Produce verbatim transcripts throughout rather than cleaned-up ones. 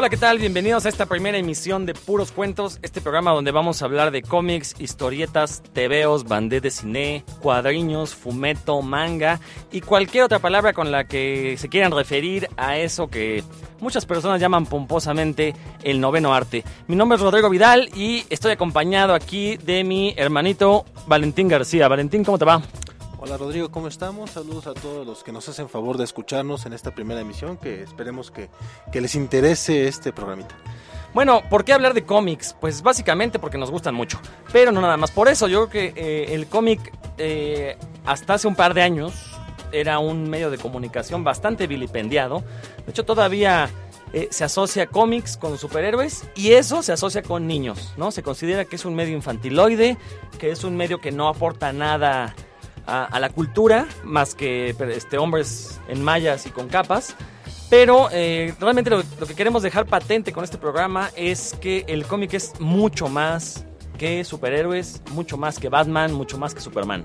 Hola, ¿qué tal? Bienvenidos a esta primera emisión de Puros Cuentos, este programa donde vamos a hablar de cómics, historietas, tebeos, bandés de cine, cuadriños, fumeto, manga y cualquier otra palabra con la que se quieran referir a eso que muchas personas llaman pomposamente el noveno arte. Mi nombre es Rodrigo Vidal y estoy acompañado aquí de mi hermanito Valentín García. Valentín, ¿cómo te va? Hola Rodrigo, ¿cómo estamos? Saludos a todos los que nos hacen favor de escucharnos en esta primera emisión, que esperemos que, que les interese este programita. Bueno, ¿por qué hablar de cómics? Pues básicamente porque nos gustan mucho, pero no nada más por eso. Yo creo que eh, el cómic eh, hasta hace un par de años era un medio de comunicación bastante vilipendiado. De hecho, todavía eh, se asocia cómics con superhéroes y eso se asocia con niños, ¿no? Se considera que es un medio infantiloide, que es un medio que no aporta nada A, a la cultura, más que este, hombres en mallas y con capas. Pero eh, realmente lo, lo que queremos dejar patente con este programa es que el cómic es mucho más que superhéroes, mucho más que Batman, mucho más que Superman.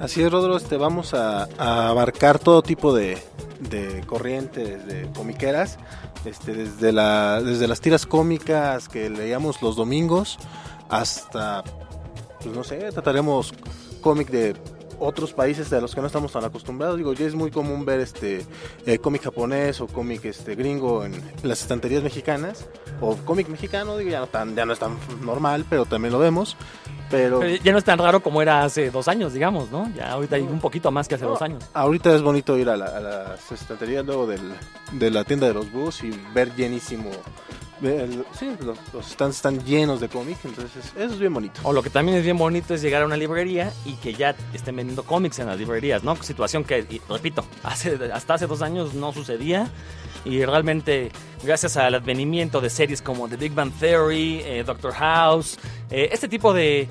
Así es, Rodro, este, vamos a, a abarcar todo tipo de, de corrientes, de comiqueras, este, desde, la, desde las tiras cómicas que leíamos los domingos hasta, pues no sé, trataremos cómic de otros países de los que no estamos tan acostumbrados. Digo, ya es muy común ver este eh, cómic japonés o cómic este gringo en las estanterías mexicanas, o cómic mexicano, digo, ya no tan, ya no es tan normal, pero también lo vemos. Pero, pero ya no es tan raro como era hace dos años, digamos, ¿no? Ya ahorita hay un poquito más que hace no, dos años. Ahorita es bonito ir a, la, a las estanterías luego del, de la tienda de los bus y ver llenísimo. El, sí, los, los stands están llenos de cómics, entonces eso es bien bonito. O lo que también es bien bonito es llegar a una librería y que ya estén vendiendo cómics en las librerías, ¿no? Situación que, y, repito, hace, hasta hace dos años no sucedía. Y realmente, gracias al advenimiento de series como The Big Bang Theory, eh, Doctor House, eh, este tipo de,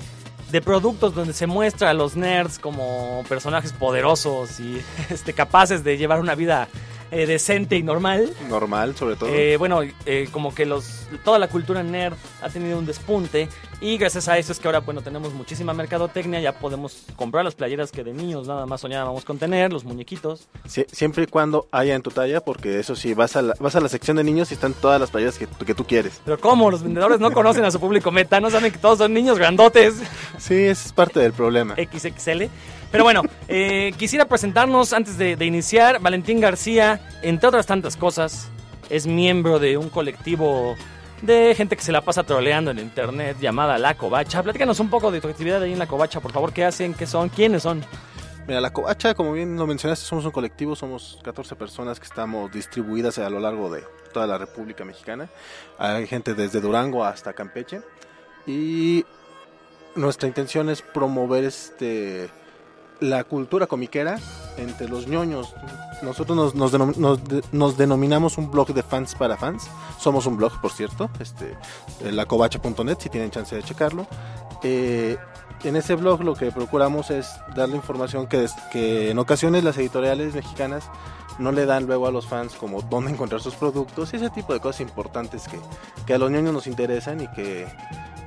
de productos donde se muestra a los nerds como personajes poderosos y este, capaces de llevar una vida Eh, decente y normal. Normal, sobre todo. Eh, bueno, eh, como que los toda la cultura nerd ha tenido un despunte y gracias a eso es que ahora, bueno, tenemos muchísima mercadotecnia, ya podemos comprar las playeras que de niños nada más soñábamos con tener, los muñequitos. Sí, siempre y cuando haya en tu talla, porque eso sí, vas a la, vas a la sección de niños y están todas las playeras que, que tú quieres. Pero ¿cómo? Los vendedores no conocen a su público meta, no saben que todos son niños grandotes. Sí, esa es parte del problema. equis equis ele. Pero bueno, eh, quisiera presentarnos antes de, de iniciar. Valentín García, entre otras tantas cosas, es miembro de un colectivo de gente que se la pasa troleando en internet llamada La Covacha. Platícanos un poco de tu actividad ahí en La Covacha, por favor. ¿Qué hacen? ¿Qué son? ¿Quiénes son? Mira, La Covacha, como bien lo mencionaste, somos un colectivo, somos catorce personas que estamos distribuidas a lo largo de toda la República Mexicana. Hay gente desde Durango hasta Campeche y nuestra intención es promover este... la cultura comiquera entre los ñoños. Nosotros nos, nos, denom- nos, de- nos denominamos un blog de fans para fans. Somos un blog, por cierto, este, la covacha punto net, si tienen chance de checarlo. Eh, en ese blog lo que procuramos es darle información que, des- que en ocasiones las editoriales mexicanas no le dan luego a los fans, como dónde encontrar sus productos y ese tipo de cosas importantes que, que a los ñoños nos interesan y que,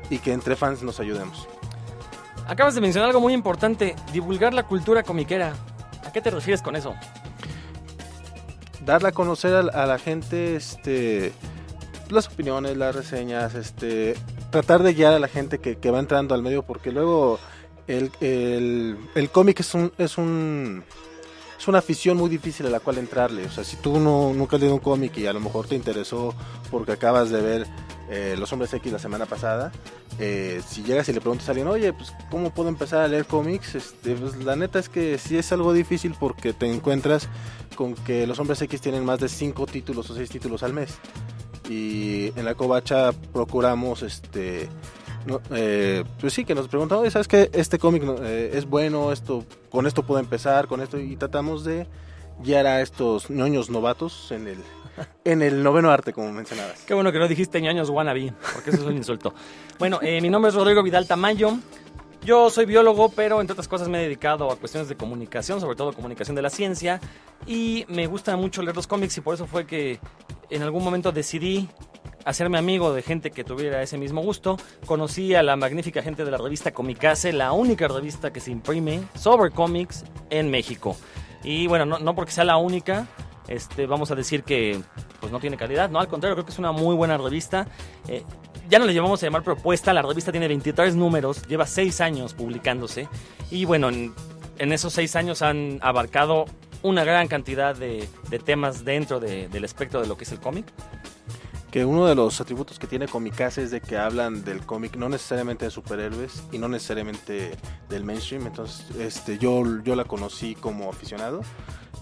y que entre fans nos ayudemos. Acabas de mencionar algo muy importante, divulgar la cultura comiquera. ¿A qué te refieres con eso? Darle a conocer a la gente este, las opiniones, las reseñas, este, tratar de guiar a la gente que, que va entrando al medio, porque luego el, el, el cómic es un, es un es una afición muy difícil a la cual entrarle. O sea, si tú no, nunca has leído un cómic y a lo mejor te interesó porque acabas de ver eh, Los Hombres X la semana pasada, Eh, si llegas y le preguntas a alguien, oye, pues ¿cómo puedo empezar a leer cómics? Este, pues la neta es que sí es algo difícil porque te encuentras con que Los Hombres X tienen más de cinco títulos o seis títulos al mes. Y en La Covacha procuramos, este, no, eh, pues sí, que nos preguntan, oye, ¿sabes qué? Este cómic eh, es bueno, esto, con esto puedo empezar, con esto, y tratamos de guiar a estos ñoños novatos en el... en el noveno arte, como mencionabas. Qué bueno que no dijiste ñoños wannabe, porque eso es un insulto. Bueno, eh, mi nombre es Rodrigo Vidal Tamayo. Yo soy biólogo, pero entre otras cosas me he dedicado a cuestiones de comunicación, sobre todo comunicación de la ciencia. Y me gusta mucho leer los cómics y por eso fue que en algún momento decidí hacerme amigo de gente que tuviera ese mismo gusto. Conocí a la magnífica gente de la revista Comicaze, la única revista que se imprime sobre cómics en México. Y bueno, no, no porque sea la única, este, vamos a decir que pues no tiene calidad, no, al contrario, creo que es una muy buena revista. Eh, ya no le llevamos a llamar propuesta, la revista tiene veintitrés números, lleva seis años publicándose y bueno, en, en esos seis años han abarcado una gran cantidad de, de temas dentro de, del espectro de lo que es el cómic. Que uno de los atributos que tiene Comicaze es de que hablan del cómic no necesariamente de superhéroes y no necesariamente del mainstream. Entonces este yo, yo la conocí como aficionado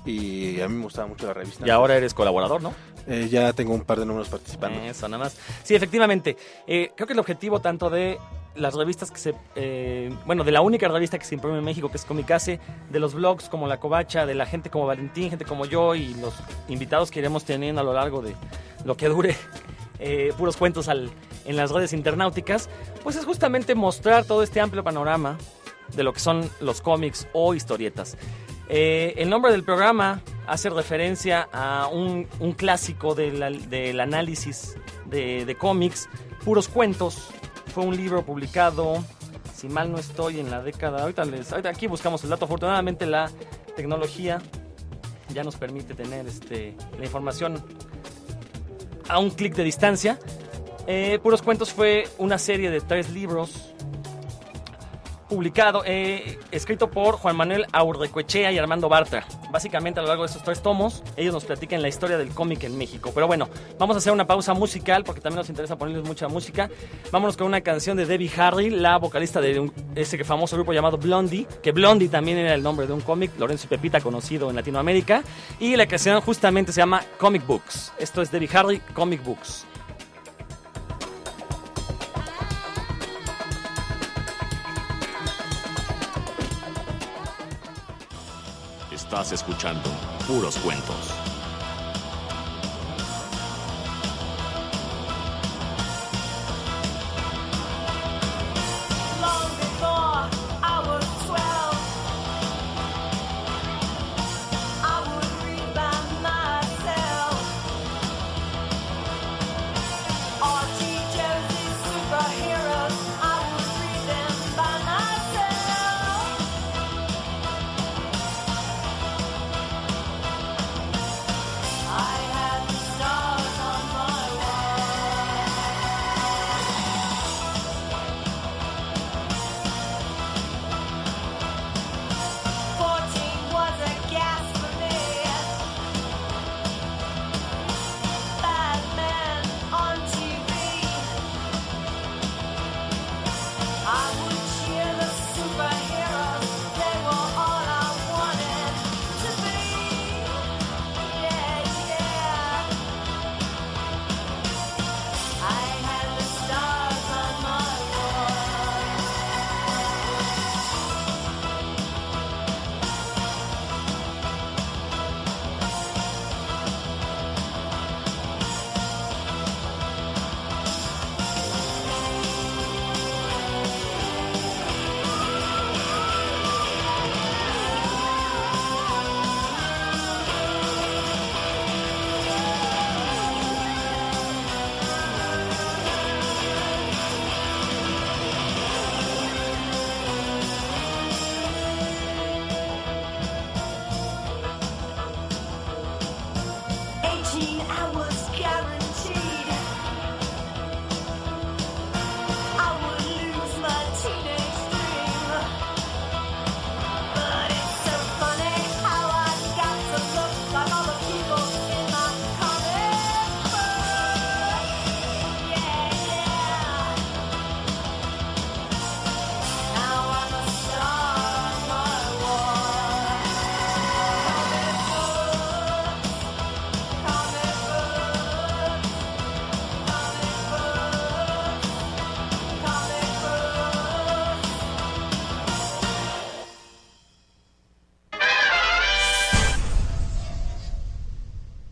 y a mí me gustaba mucho la revista. Y ahora eres colaborador, ¿no? Eh, ya tengo un par de números participando. Eso, nada más. Sí, efectivamente. Eh, creo que el objetivo tanto de las revistas que se... Eh, bueno, de la única revista que se imprime en México, que es Comicaze, de los blogs como La Covacha, de la gente como Valentín, gente como yo y los invitados que iremos teniendo a lo largo de... lo que dure eh, Puros Cuentos al, en las redes internauticas, pues es justamente mostrar todo este amplio panorama de lo que son los cómics o historietas. Eh, el nombre del programa hace referencia a un, un clásico de la, del análisis de, de cómics, Puros Cuentos. Fue un libro publicado, si mal no estoy, en la década... Ahorita, les, ahorita aquí buscamos el dato. Afortunadamente la tecnología ya nos permite tener este, la información a un clic de distancia. eh, Puros Cuentos fue una serie de tres libros publicado, eh, escrito por Juan Manuel Aurrecoechea y Armando Bartra. Básicamente a lo largo de estos tres tomos ellos nos platican la historia del cómic en México. Pero bueno, vamos a hacer una pausa musical porque también nos interesa ponerles mucha música. Vámonos con una canción de Debbie Harry, la vocalista de un, ese famoso grupo llamado Blondie, que Blondie también era el nombre de un cómic, Lorenzo y Pepita, conocido en Latinoamérica. Y la canción justamente se llama Comic Books. Esto es Debbie Harry, Comic Books. Estás escuchando Puros Cuentos.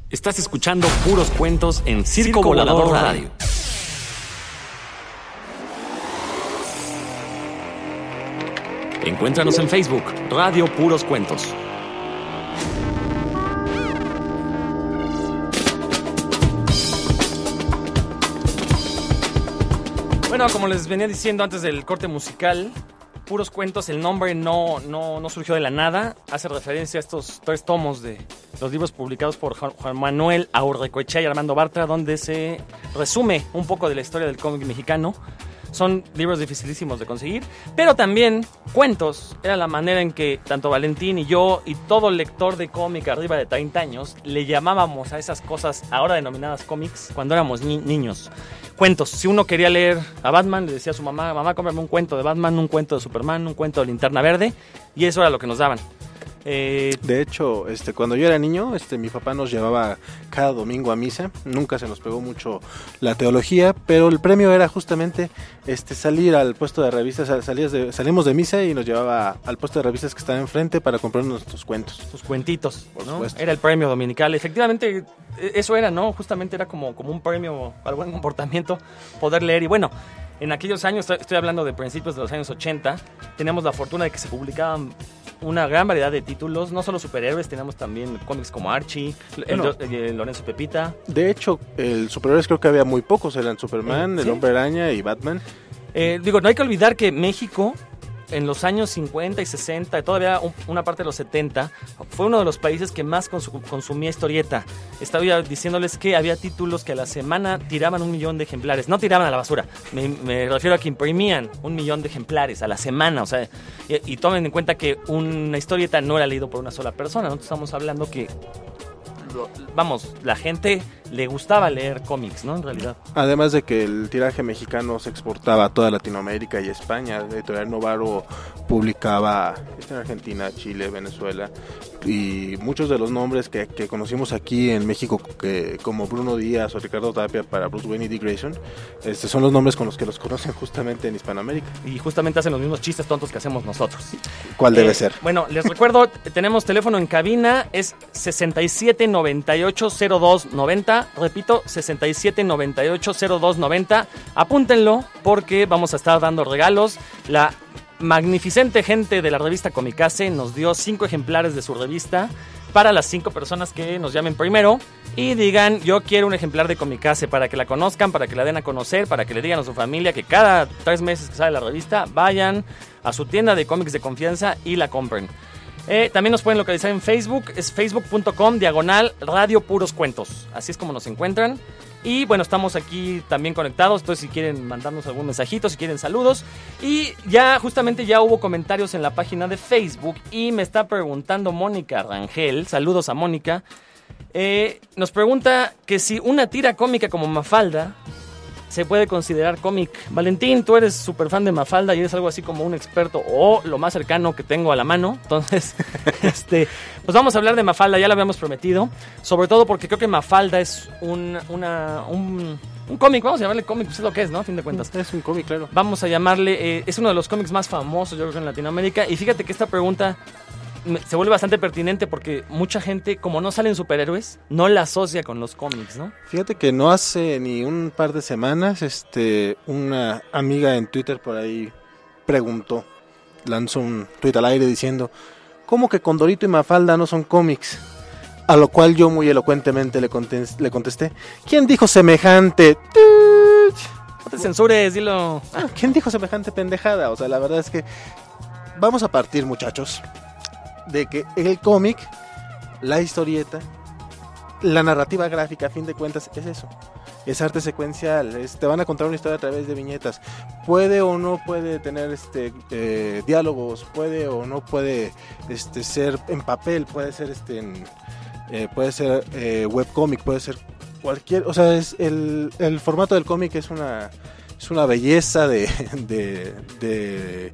Estás escuchando Puros Cuentos en Circo, Circo Volador Radio. Encuéntranos en Facebook, Radio Puros Cuentos. Bueno, como les venía diciendo antes del corte musical, Puros Cuentos, el nombre no, no, no surgió de la nada. Hace referencia a estos tres tomos de los libros publicados por Juan Manuel Aurrecoechea y Armando Bartra, donde se resume un poco de la historia del cómic mexicano. Son libros dificilísimos de conseguir, pero también cuentos. Era la manera en que tanto Valentín y yo y todo lector de cómic arriba de treinta años le llamábamos a esas cosas ahora denominadas cómics cuando éramos ni- niños. Cuentos. Si uno quería leer a Batman, le decía a su mamá, mamá, cómprame un cuento de Batman, un cuento de Superman, un cuento de Linterna Verde, y eso era lo que nos daban. Eh... De hecho, este, cuando yo era niño, este, mi papá nos llevaba cada domingo a misa. Nunca se nos pegó mucho la teología, pero el premio era justamente este, salir al puesto de revistas. Salías de, salimos de misa y nos llevaba al puesto de revistas que estaba enfrente para comprar nuestros cuentos. Tus cuentitos, por ¿no? supuesto. Era el premio dominical. Efectivamente, eso era, ¿no? Justamente era como, como un premio al buen comportamiento, poder leer. Y bueno, en aquellos años, estoy hablando de principios de los años ochenta, teníamos la fortuna de que se publicaban una gran variedad de títulos, no solo superhéroes, tenemos también cómics como Archie, el, bueno, el, el Lorenzo Pepita. De hecho, el superhéroes creo que había muy pocos, eran Superman, eh, ¿sí? el Hombre Araña y Batman. Eh, digo, no hay que olvidar que México, en los años cincuenta y sesenta, todavía una parte de los setenta, fue uno de los países que más consumía historieta. Estaba diciéndoles que había títulos que a la semana tiraban un millón de ejemplares. No tiraban a la basura, me, me refiero a que imprimían un millón de ejemplares a la semana. O sea, y, y tomen en cuenta que una historieta no era leído por una sola persona. Nosotros estamos hablando que, vamos, la gente le gustaba leer cómics, ¿no? En realidad. Además de que el tiraje mexicano se exportaba a toda Latinoamérica y España. La editorial Novaro publicaba en Argentina, Chile, Venezuela. Y muchos de los nombres que, que conocimos aquí en México, que, como Bruno Díaz o Ricardo Tapia para Bruce Wayne y Dick Grayson, este, son los nombres con los que los conocen justamente en Hispanoamérica. Y justamente hacen los mismos chistes tontos que hacemos nosotros. ¿Cuál debe eh, ser? Bueno, les recuerdo, tenemos teléfono en cabina, es sesenta y siete noventa y ocho cero dos noventa. Repito, sesenta y siete noventa y ocho cero dos noventa. Apúntenlo porque vamos a estar dando regalos. La magnificente gente de la revista Comicaze nos dio cinco ejemplares de su revista para las cinco personas que nos llamen primero y digan, yo quiero un ejemplar de Comicaze, para que la conozcan, para que la den a conocer, para que le digan a su familia que cada tres meses que sale la revista, vayan a su tienda de cómics de confianza y la compren. Eh, también nos pueden localizar en Facebook, es facebook.com diagonal Radio Puros Cuentos, así es como nos encuentran. Y bueno, estamos aquí también conectados, entonces si quieren mandarnos algún mensajito, si quieren saludos. Y ya justamente ya hubo comentarios en la página de Facebook y me está preguntando Mónica Rangel, saludos a Mónica, eh, nos pregunta que si una tira cómica como Mafalda se puede considerar cómic. Valentín, tú eres súper fan de Mafalda y eres algo así como un experto o lo más cercano que tengo a la mano. Entonces, este, pues vamos a hablar de Mafalda, ya lo habíamos prometido. Sobre todo porque creo que Mafalda es un, una, un, un cómic, vamos a llamarle cómic, pues es lo que es, ¿no? A fin de cuentas. Es un cómic, claro. Vamos a llamarle, eh, es uno de los cómics más famosos, yo creo, en Latinoamérica. Y fíjate que esta pregunta se vuelve bastante pertinente porque mucha gente, como no salen superhéroes, no la asocia con los cómics, ¿no? Fíjate que no hace ni un par de semanas, este, una amiga en Twitter por ahí preguntó, lanzó un tweet al aire diciendo, ¿cómo que Condorito y Mafalda no son cómics? A lo cual yo muy elocuentemente le contesté, le contesté ¿quién dijo semejante? No te censures, dilo. Ah, ¿quién dijo semejante pendejada? O sea, la verdad es que vamos a partir, muchachos, de que el cómic, la historieta, la narrativa gráfica, a fin de cuentas, es eso. Es arte secuencial, es, te van a contar una historia a través de viñetas. Puede o no puede tener este eh, diálogos, puede o no puede este, ser en papel, puede ser este en, eh, puede ser eh, webcómic, puede ser cualquier, o sea, es el, el formato del cómic es una es una belleza de de, de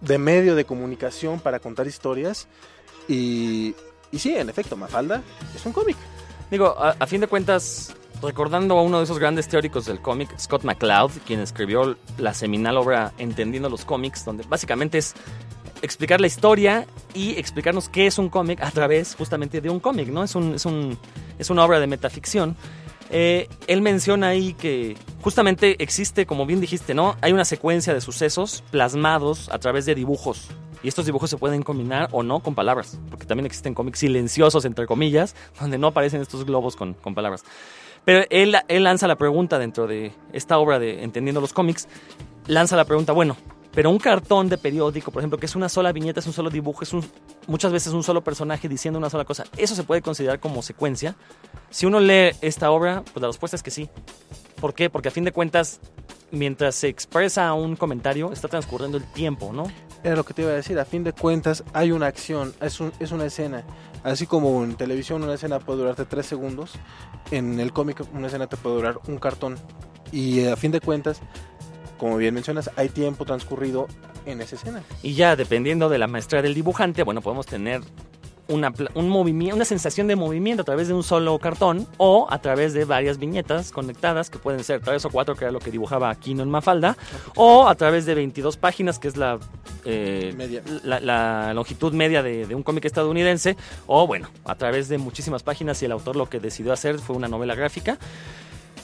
de medio de comunicación para contar historias y, y sí, en efecto, Mafalda es un cómic. Digo, a, a fin de cuentas, recordando a uno de esos grandes teóricos del cómic, Scott McCloud, quien escribió la seminal obra Entendiendo los cómics, donde básicamente es explicar la historia y explicarnos qué es un cómic a través justamente de un cómic, ¿no? Es un, es un, es una obra de metaficción. Eh, él menciona ahí que justamente existe, como bien dijiste, ¿no? Hay una secuencia de sucesos plasmados a través de dibujos. Y estos dibujos se pueden combinar o no con palabras, porque también existen cómics silenciosos, entre comillas, donde no aparecen estos globos con, con palabras. Pero él, él lanza la pregunta dentro de esta obra de Entendiendo los cómics. lanza la pregunta, bueno, pero un cartón de periódico, por ejemplo, que es una sola viñeta, es un solo dibujo, es un, muchas veces un solo personaje diciendo una sola cosa, ¿eso se puede considerar como secuencia? Si uno lee esta obra, pues la respuesta es que sí. ¿Por qué? Porque a fin de cuentas, mientras se expresa un comentario, está transcurriendo el tiempo, ¿no? Era lo que te iba a decir, a fin de cuentas hay una acción, es, un, es una escena. Así como en televisión una escena puede durarte tres segundos, en el cómic una escena te puede durar un cartón. Y a fin de cuentas, como bien mencionas, hay tiempo transcurrido en esa escena. Y ya dependiendo de la maestría del dibujante, bueno, podemos tener una, un movimiento, una sensación de movimiento a través de un solo cartón o a través de varias viñetas conectadas, que pueden ser tres o cuatro, que era lo que dibujaba Aquino en Mafalda, o a través de veintidós páginas, que es la, eh, media. la, la longitud media de, de un cómic estadounidense, o bueno, a través de muchísimas páginas, y el autor lo que decidió hacer fue una novela gráfica.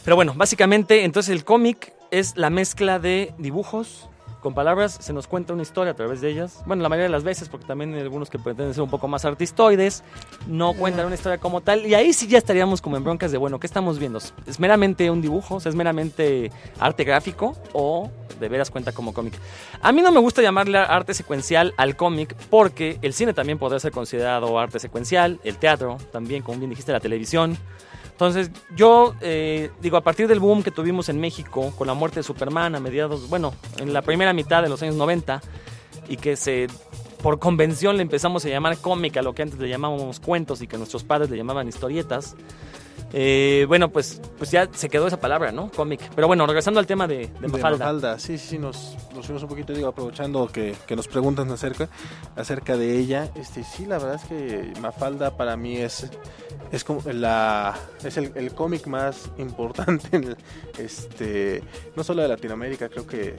Pero bueno, básicamente entonces el cómic es la mezcla de dibujos con palabras, se nos cuenta una historia a través de ellas. Bueno, la mayoría de las veces, porque también hay algunos que pretenden ser un poco más artistoides, no cuentan una historia como tal, y ahí sí ya estaríamos como en broncas de, bueno, ¿qué estamos viendo? ¿Es meramente un dibujo? O sea, ¿es meramente arte gráfico? ¿O de veras cuenta como cómic? A mí no me gusta llamarle arte secuencial al cómic, porque el cine también podría ser considerado arte secuencial, el teatro también, como bien dijiste, la televisión. Entonces, yo eh, digo, a partir del boom que tuvimos en México con la muerte de Superman a mediados, bueno, en la primera mitad de los años noventa, y que se, por convención le empezamos a llamar cómica, lo que antes le llamábamos cuentos y que nuestros padres le llamaban historietas, eh, bueno, pues, pues ya se quedó esa palabra, ¿no? Cómic. Pero bueno, regresando al tema de, de Mafalda. De Mafalda, sí, sí, nos, nos fuimos un poquito, digo, aprovechando que, que nos preguntan acerca, acerca de ella. Este, sí, la verdad es que Mafalda para mí es... Es como la es el, el cómic más importante en el, este no solo de Latinoamérica, creo que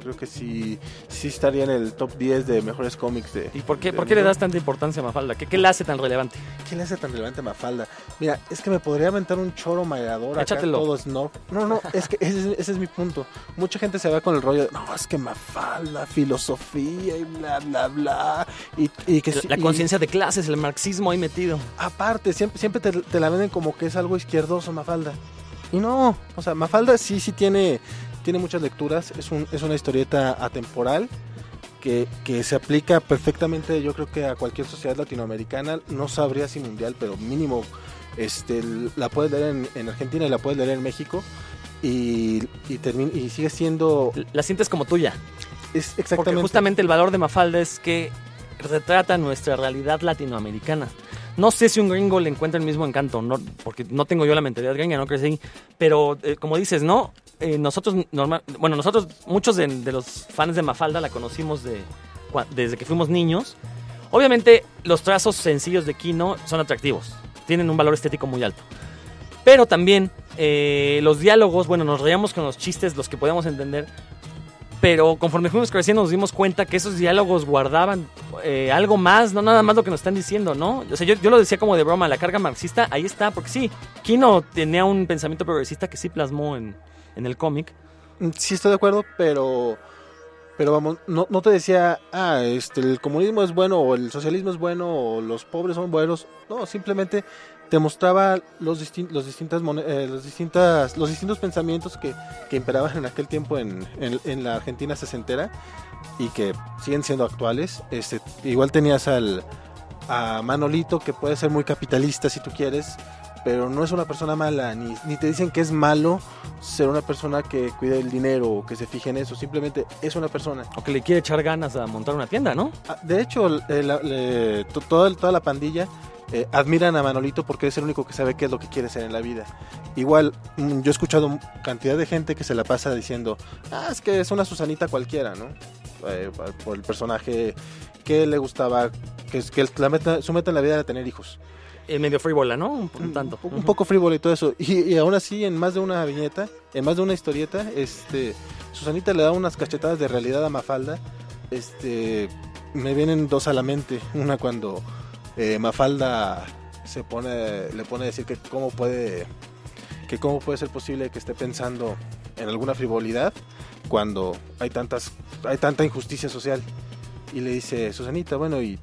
creo que sí sí estaría en el top diez de mejores cómics de. ¿Y por qué, de por qué le das tanta importancia a Mafalda? ¿Qué, qué le hace tan relevante? ¿Qué le hace tan relevante a Mafalda? Mira, es que me podría aventar un choro magador acá, todo snob. No, no, es que ese, ese es mi punto. Mucha gente se va con el rollo de, no, es que Mafalda, filosofía y bla, bla, bla. Y, y que la, la conciencia de clases, el marxismo ahí metido. Aparte, siempre, siempre te, te la venden como que es algo izquierdoso Mafalda. Y no, o sea, Mafalda sí, sí tiene... Tiene muchas lecturas, es, un, es una historieta atemporal que, que se aplica perfectamente, yo creo que a cualquier sociedad latinoamericana, no sabría si mundial, pero mínimo este, la puedes leer en, en Argentina y la puedes leer en México y, y, termine, y sigue siendo... La sientes como tuya. Es exactamente. Porque justamente el valor de Mafalda es que retrata nuestra realidad latinoamericana. No sé si un gringo le encuentra el mismo encanto, no, porque no tengo yo la mentalidad gringa, no crecí, pero eh, como dices, ¿no? Eh, nosotros, normal, bueno, nosotros, muchos de, de los fans de Mafalda la conocimos de, desde que fuimos niños. Obviamente, los trazos sencillos de Kino son atractivos, tienen un valor estético muy alto. Pero también, eh, los diálogos, bueno, nos reíamos con los chistes, los que podíamos entender, pero conforme fuimos creciendo nos dimos cuenta que esos diálogos guardaban eh, algo más, no nada más lo que nos están diciendo, ¿no? O sea, yo, yo lo decía como de broma, la carga marxista, ahí está, porque sí, Kino tenía un pensamiento progresista que sí plasmó en... en el cómic. Sí, estoy de acuerdo, pero pero vamos, no, no te decía, ah, este el comunismo es bueno, o el socialismo es bueno, o los pobres son buenos. No, simplemente te mostraba los, distin- los, distintas mon- eh, los, distintas, los distintos pensamientos que, que imperaban en aquel tiempo en, en, en la Argentina sesentera y que siguen siendo actuales. Este, igual tenías al a Manolito, que puede ser muy capitalista si tú quieres, pero no es una persona mala, ni, ni te dicen que es malo ser una persona que cuide el dinero o que se fije en eso, simplemente es una persona. O que le quiere echar ganas a montar una tienda, ¿no? De hecho, eh, la, le, toda, toda la pandilla eh, admiran a Manolito porque es el único que sabe qué es lo que quiere ser en la vida. Igual, yo he escuchado cantidad de gente que se la pasa diciendo, ah, es que es una Susanita cualquiera, ¿no? Eh, por el personaje que le gustaba, que, que la meta, su meta en la vida era tener hijos. Medio frívola, ¿no? Un, un tanto. Un poco frívola y todo eso. Y, y aún así, en más de una viñeta, en más de una historieta, este, Susanita le da unas cachetadas de realidad a Mafalda. Este, me vienen dos a la mente. Una cuando eh, Mafalda se pone, le pone a decir que cómo puede, que cómo puede ser posible que esté pensando en alguna frivolidad cuando hay tantas, hay tanta injusticia social. Y le dice Susanita, bueno, y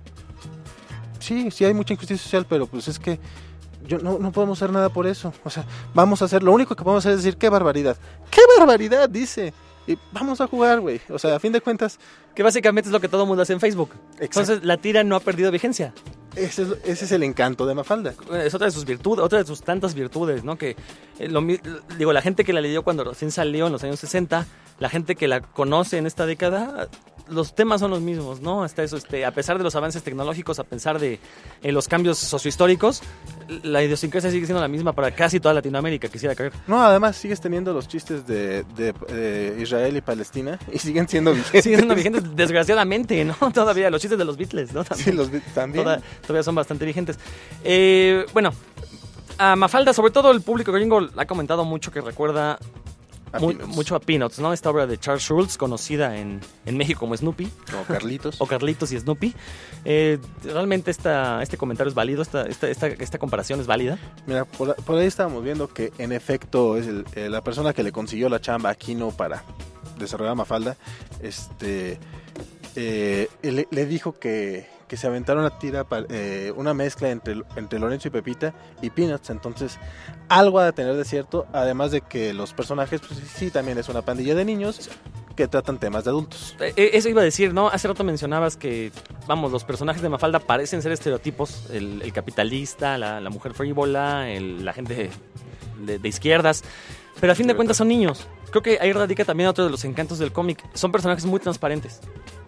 sí, sí hay mucha injusticia social, pero pues es que yo no, no podemos hacer nada por eso. O sea, vamos a hacer, lo único que podemos hacer es decir, ¡qué barbaridad! ¡Qué barbaridad! Dice, y vamos a jugar, güey. O sea, a fin de cuentas... Que básicamente es lo que todo mundo hace en Facebook. Exacto. Entonces, la tira no ha perdido vigencia. Ese es, ese es el encanto de Mafalda. Es otra de sus virtudes, otra de sus tantas virtudes, ¿no? Que, eh, lo, digo, la gente que la leyó cuando recién salió en los años sesenta, la gente que la conoce en esta década... Los temas son los mismos, ¿no? Hasta eso, este, a pesar de los avances tecnológicos, a pesar de eh, los cambios sociohistóricos, la idiosincrasia sigue siendo la misma para casi toda Latinoamérica, quisiera creer. No, además sigues teniendo los chistes de, de, de Israel y Palestina y siguen siendo vigentes. Siguen siendo vigentes, desgraciadamente, ¿no? Todavía los chistes de los Beatles, ¿no? También, sí, los Beatles también. Toda, todavía son bastante vigentes. Eh, bueno, a Mafalda, sobre todo el público gringo, ha comentado mucho que recuerda... A Mu- mucho a Peanuts, ¿no? Esta obra de Charles Schultz, conocida en, en México como Snoopy. O Carlitos. O Carlitos y Snoopy. Eh, realmente esta, este comentario es válido, esta, esta, esta, esta comparación es válida. Mira, por, por ahí estábamos viendo que en efecto es el, eh, la persona que le consiguió la chamba a Kino para desarrollar Mafalda, este, eh, le, le dijo que... que se aventaron una tira, para, eh, una mezcla entre, entre Lorenzo y Pepita y Peanuts, entonces algo ha de tener de cierto, además de que los personajes, pues sí, también es una pandilla de niños que tratan temas de adultos. Eso iba a decir, ¿no? Hace rato mencionabas que, vamos, los personajes de Mafalda parecen ser estereotipos, el, el capitalista, la, la mujer frívola, el, la gente de, de izquierdas, pero a fin de cuentas son niños. Creo que ahí radica también otro de los encantos del cómic, son personajes muy transparentes.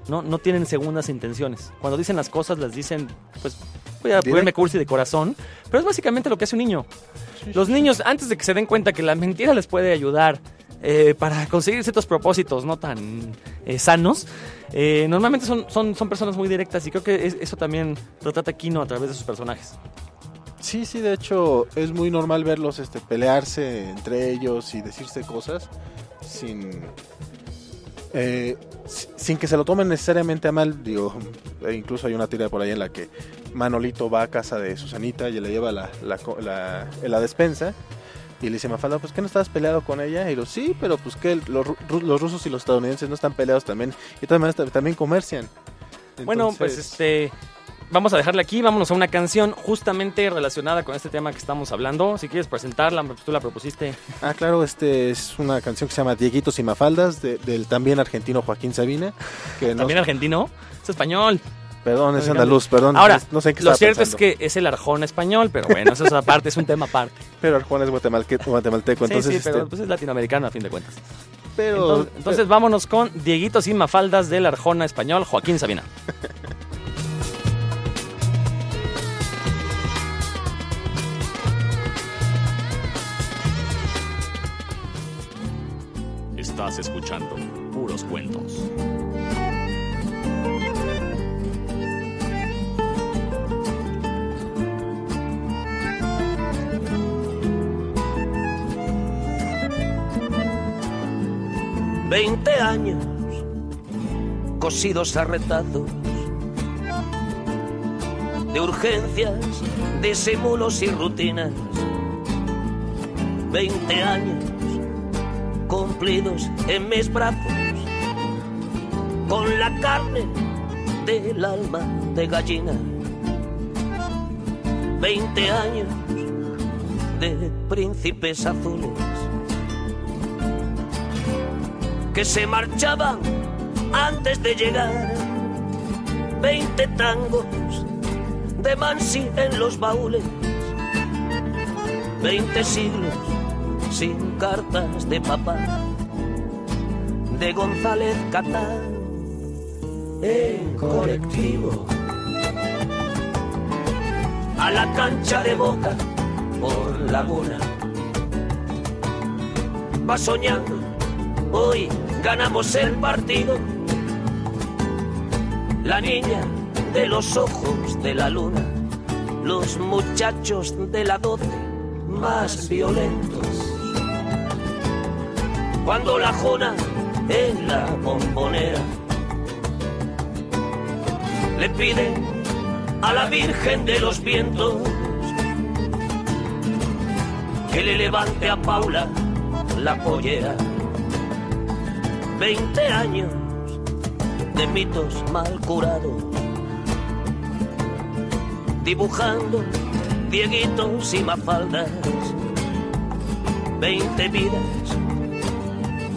No, no tienen segundas intenciones. Cuando dicen las cosas, las dicen, pues, voy a ponerme cursi de corazón. Pero es básicamente lo que hace un niño. Los niños, antes de que se den cuenta que la mentira les puede ayudar eh, para conseguir ciertos propósitos no tan eh, sanos, eh, normalmente son, son, son personas muy directas. Y creo que es, eso también lo trata Kino a través de sus personajes. Sí, sí, de hecho, es muy normal verlos este, pelearse entre ellos y decirse cosas sin... Eh, sin que se lo tomen necesariamente a mal, digo, incluso hay una tira por ahí en la que Manolito va a casa de Susanita y le lleva la, la, la, la despensa y le dice Mafalda, pues ¿qué no estabas peleado con ella? Y lo sí, pero pues que los, los rusos y los estadounidenses no están peleados también y también, también comercian. Entonces... Bueno, pues este... Vamos a dejarle aquí, vámonos a una canción justamente relacionada con este tema que estamos hablando. Si quieres presentarla, tú la propusiste. Ah, claro, este es una canción que se llama Dieguitos y Mafaldas, de, del también argentino Joaquín Sabina. Que ¿También no... argentino? Es español. Perdón, es andaluz, perdón. Ahora, no sé qué lo cierto pensando. Es que es el Arjón español, pero bueno, eso es aparte, es un tema aparte. Pero Arjón es guatemalteco, entonces... Sí, sí, este... pero pues es latinoamericano a fin de cuentas. Pero... Entonces, pero... entonces vámonos con Dieguitos y Mafaldas del Arjón español Joaquín Sabina. Estás escuchando Puros Cuentos. Veinte años cosidos a retazos, de urgencias, disimulos y rutinas. Veinte años cumplidos en mis brazos, con la carne del alma de gallina. Veinte años de príncipes azules que se marchaban antes de llegar. Veinte tangos de Mansi en los baúles. Veinte siglos sin cartas de papá, de González Catán, en colectivo, a la cancha de Boca, por Laguna. Va soñando, hoy ganamos el partido, la niña de los ojos de la luna, los muchachos de la doce más violentos. Cuando la Jona en la Bombonera le pide a la Virgen de los Vientos que le levante a Paula la pollera. Veinte años de mitos mal curados, dibujando dieguitos y mafaldas. Veinte vidas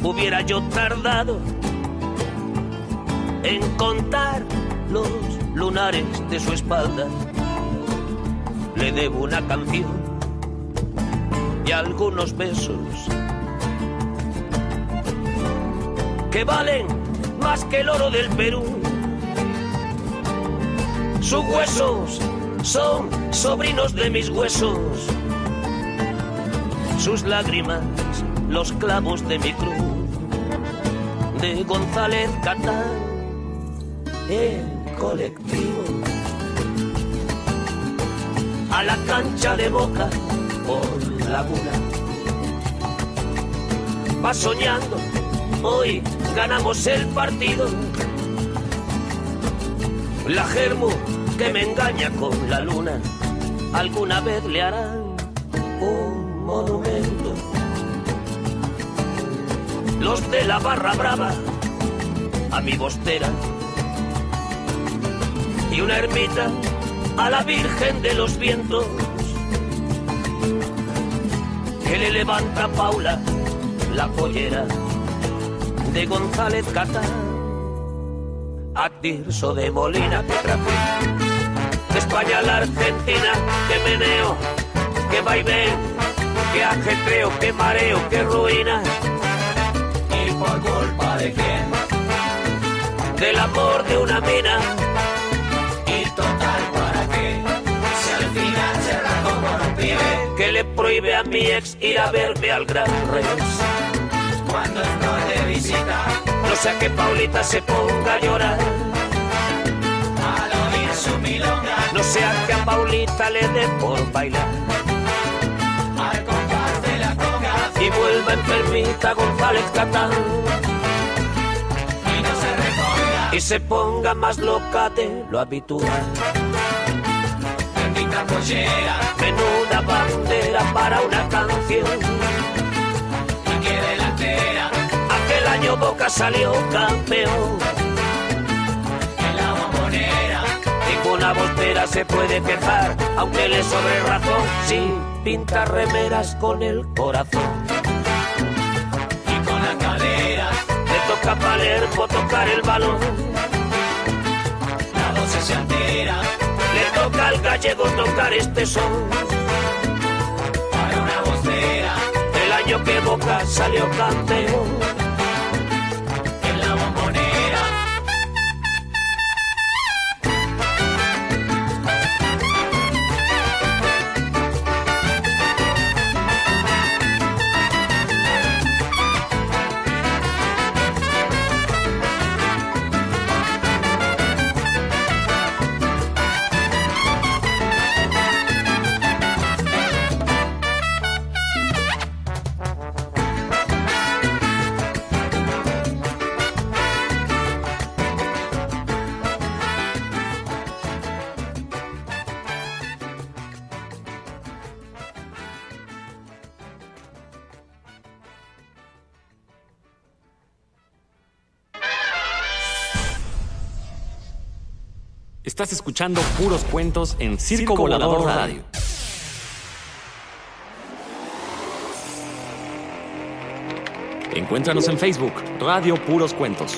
hubiera yo tardado en contar los lunares de su espalda. Le debo una canción y algunos besos que valen más que el oro del Perú. Sus huesos son sobrinos de mis huesos, sus lágrimas los clavos de mi cruz. De González Catán, el colectivo, a la cancha de Boca por Laguna. Va soñando, hoy ganamos el partido. La Germu que me engaña con la luna, alguna vez le harán un monumento. Los de la barra brava, a mi bostera, y una ermita a la Virgen de los Vientos, que le levanta a Paula la pollera. De González Catán, a Tirso de Molina que traje de España a la Argentina, que meneo, que vaivén, que ajetreo, que mareo, que ruina. ¿Y por culpa de quién? Del amor de una mina. ¿Y total para qué? Si al final se rato por un pibe que le prohíbe a mi ex ir a verme al Gran Rex cuando estoy de visita. No sea que Paulita se ponga a llorar al oír su milonga. No sea que a Paulita le dé por bailar al compás de la conga y vuelva enfermita González Catán y no se reponga y se ponga más loca de lo habitual. Bendita pollera, menuda bandera para una canción. Aquel año Boca salió campeón en la Bombonera. Ninguna voltera se puede quejar, aunque le sobre razón, si pinta remeras con el corazón. Y con la cadera le toca a Palermo tocar el balón. La doce se altera, le toca al gallego tocar este son. Que Boca salió campeón en la Bombonera. Estás escuchando Puros Cuentos en Circo Volador Radio. Encuéntranos en Facebook, Radio Puros Cuentos.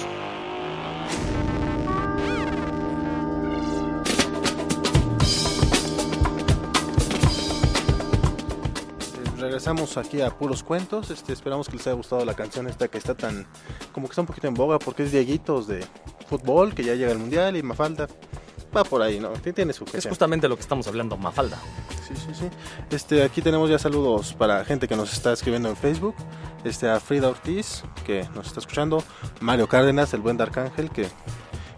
Regresamos aquí a Puros Cuentos. Este, esperamos que les haya gustado la canción esta que está tan... como que está un poquito en boga porque es Dieguitos de fútbol, que ya llega al Mundial, y Mafalda... va por ahí, ¿no? Tiene su es justamente lo que estamos hablando, Mafalda. Sí, sí, sí. Este, aquí tenemos ya saludos para gente que nos está escribiendo en Facebook. Este, a Frida Ortiz, que nos está escuchando. Mario Cárdenas, el buen Dark Ángel, que,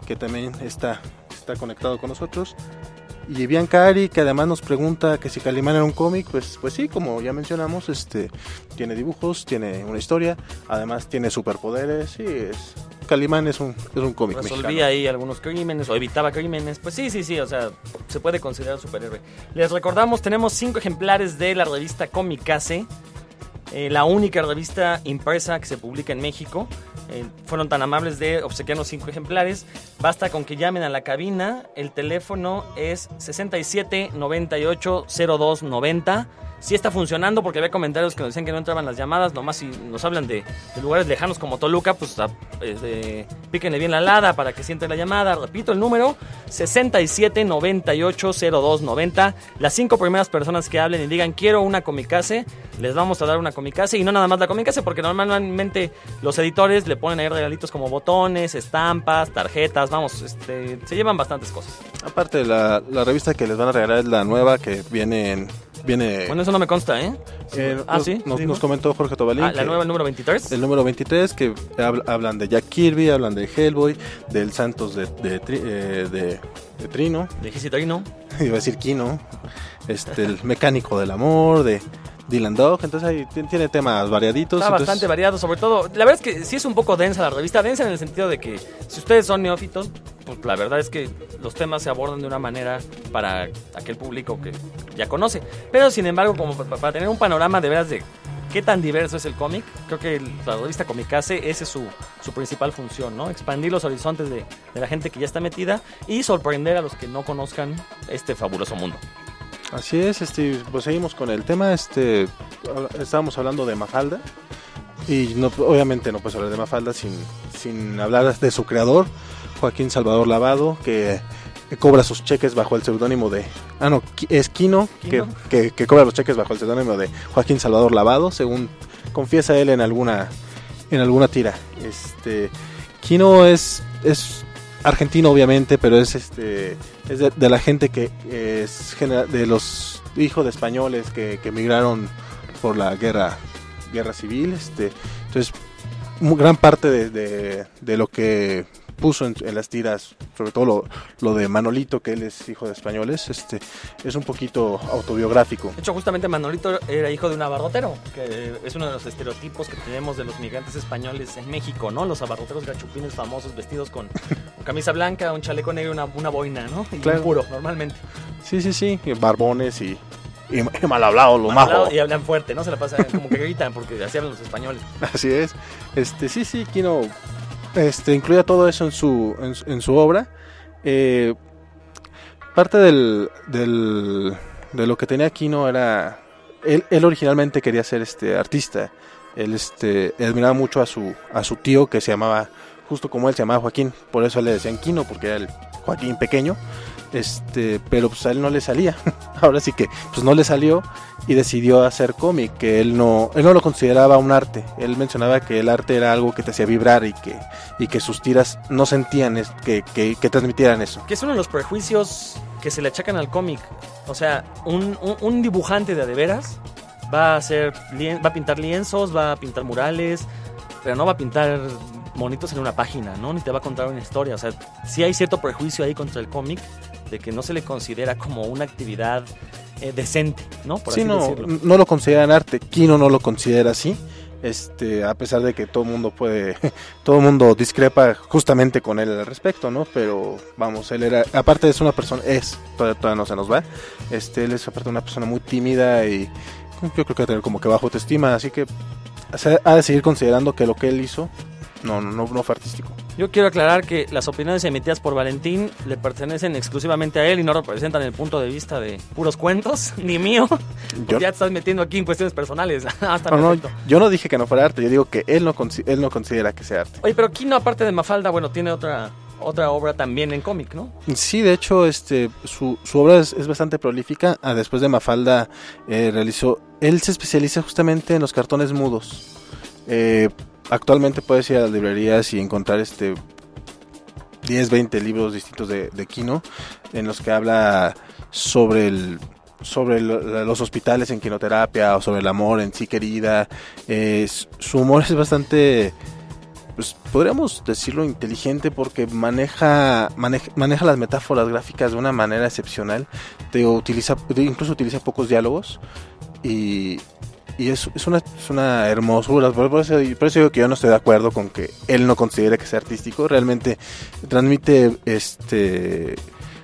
que también está, está conectado con nosotros. Y Bianca Ari, que además nos pregunta que si Calimán era un cómic. Pues, pues sí, como ya mencionamos, este, tiene dibujos, tiene una historia, además tiene superpoderes y es... Calimán es un, es un cómic mexicano. Resolvía ahí algunos crímenes o evitaba crímenes. Pues sí, sí, sí, o sea, se puede considerar superhéroe. Les recordamos, tenemos cinco ejemplares de la revista Comicaze, eh, la única revista impresa que se publica en México. Eh, fueron tan amables de obsequiarnos cinco ejemplares. Basta con que llamen a la cabina. El teléfono es sesenta y siete, noventa y ocho, cero dos, noventa sí está funcionando, porque había comentarios que nos decían que no entraban las llamadas. Nomás si nos hablan de, de lugares lejanos como Toluca, pues a, eh, píquenle bien la lada para que siente la llamada. Repito el número, sesenta y siete, noventa y ocho, cero dos, noventa. Las cinco primeras personas que hablen y digan quiero una Comicaze, les vamos a dar una Comicaze. Y no nada más la Comicaze, porque normalmente los editores le ponen ahí regalitos como botones, estampas, tarjetas, vamos, este, se llevan bastantes cosas. Aparte, la, la revista que les van a regalar es la nueva que viene en... Viene... Bueno, eso no me consta, ¿eh? eh ah, nos, sí. Nos, nos comentó Jorge Tobalín. Ah, la nueva, el número veintitrés. El número veintitrés, que hab, hablan de Jack Kirby, hablan de Hellboy, del Santos de, de, de, de, de Trino. De Gis y Trino. Iba a decir Kino. Este, el mecánico del amor, de Dylan Dog. Entonces ahí tiene temas variaditos. Está entonces... bastante variado, sobre todo. La verdad es que sí es un poco densa la revista. Densa en el sentido de que si ustedes son neófitos, pues la verdad es que los temas se abordan de una manera para aquel público que ya conoce. Pero sin embargo, como para tener un panorama de veras de qué tan diverso es el cómic, creo que la revista Comicaze, esa es su, su principal función, ¿no? Expandir los horizontes de, de la gente que ya está metida y sorprender a los que no conozcan este fabuloso mundo. Así es, este, pues seguimos con el tema. Este, estábamos hablando de Mafalda. Y no, obviamente no puedes hablar de Mafalda sin, sin hablar de su creador, Joaquín Salvador Lavado, que, que cobra sus cheques bajo el seudónimo de... Ah, no, es Kino, ¿Kino? Que, que, que cobra los cheques bajo el seudónimo de Joaquín Salvador Lavado, según confiesa él en alguna, en alguna tira. Este, Kino es, es argentino, obviamente, pero es, este, es de, de la gente que es de los hijos de españoles que, que emigraron por la guerra... guerra civil, este, entonces muy, gran parte de, de, de lo que puso en, en las tiras, sobre todo lo, lo de Manolito, que él es hijo de españoles, este, es un poquito autobiográfico. De hecho, justamente Manolito era hijo de un abarrotero, que es uno de los estereotipos que tenemos de los migrantes españoles en México, ¿no? Los abarroteros gachupines famosos, vestidos con camisa blanca, un chaleco negro, una, una boina, ¿no? Y claro. Un puro, normalmente. Sí, sí, sí, barbones y... Y mal hablado, lo malo. Y hablan fuerte, ¿no? Se la pasan como que gritan, porque así hablan los españoles. Así es. Este, sí, sí, Kino este, incluía todo eso en su, en, en su obra. Eh, parte del, del, de lo que tenía Kino era... Él, él originalmente quería ser este, artista. Él este, admiraba mucho a su, a su tío, que se llamaba, justo como él se llamaba Joaquín. Por eso le decían Kino, porque era el Joaquín pequeño. Este, pero pues a él no le salía. Ahora sí que pues no le salió y decidió hacer cómic, que él no él no lo consideraba un arte. Él mencionaba que el arte era algo que te hacía vibrar y que y que sus tiras no sentían es, que, que, que transmitieran eso. Que es uno de los prejuicios que se le achacan al cómic. O sea, un, un, un dibujante de adeveras va a hacer lien, va a pintar lienzos, va a pintar murales, pero no va a pintar monitos en una página, ¿no? Ni te va a contar una historia. O sea, sí hay cierto prejuicio ahí contra el cómic, de que no se le considera como una actividad eh, decente, ¿no? Por sí, así no, decirlo. No lo consideran arte. Kino no lo considera así, este, a pesar de que todo el mundo puede, todo el mundo discrepa justamente con él al respecto, ¿no? Pero vamos, él era, aparte es una persona, es, todavía, todavía no se nos va, este, él es aparte una persona muy tímida y yo creo que va a tener como que bajo autoestima, así que se ha de seguir considerando que lo que él hizo no, no, no fue artístico. Yo quiero aclarar que las opiniones emitidas por Valentín le pertenecen exclusivamente a él y no representan el punto de vista de Puros Cuentos, ni mío. Yo... Ya te estás metiendo aquí en cuestiones personales. Hasta no, no, yo no dije que no fuera arte, yo digo que él no, él no considera que sea arte. Oye, pero Kino, aparte de Mafalda, bueno, tiene otra... otra obra también en cómic, ¿no? Sí, de hecho, este, su, su obra es, es bastante prolífica. Ah, después de Mafalda eh, realizó, él se especializa justamente en los cartones mudos. Eh, actualmente puedes ir a las librerías y encontrar este diez, veinte libros distintos de, de Kino, en los que habla sobre el sobre el, los hospitales en quinoterapia o sobre el amor en sí querida. Eh, su humor es bastante, pues podríamos decirlo, inteligente, porque maneja, maneja maneja las metáforas gráficas de una manera excepcional. Te utiliza te incluso utiliza pocos diálogos y, y es, es una es una hermosura. Por eso, por eso digo que yo no estoy de acuerdo con que él no considere que sea artístico. Realmente transmite este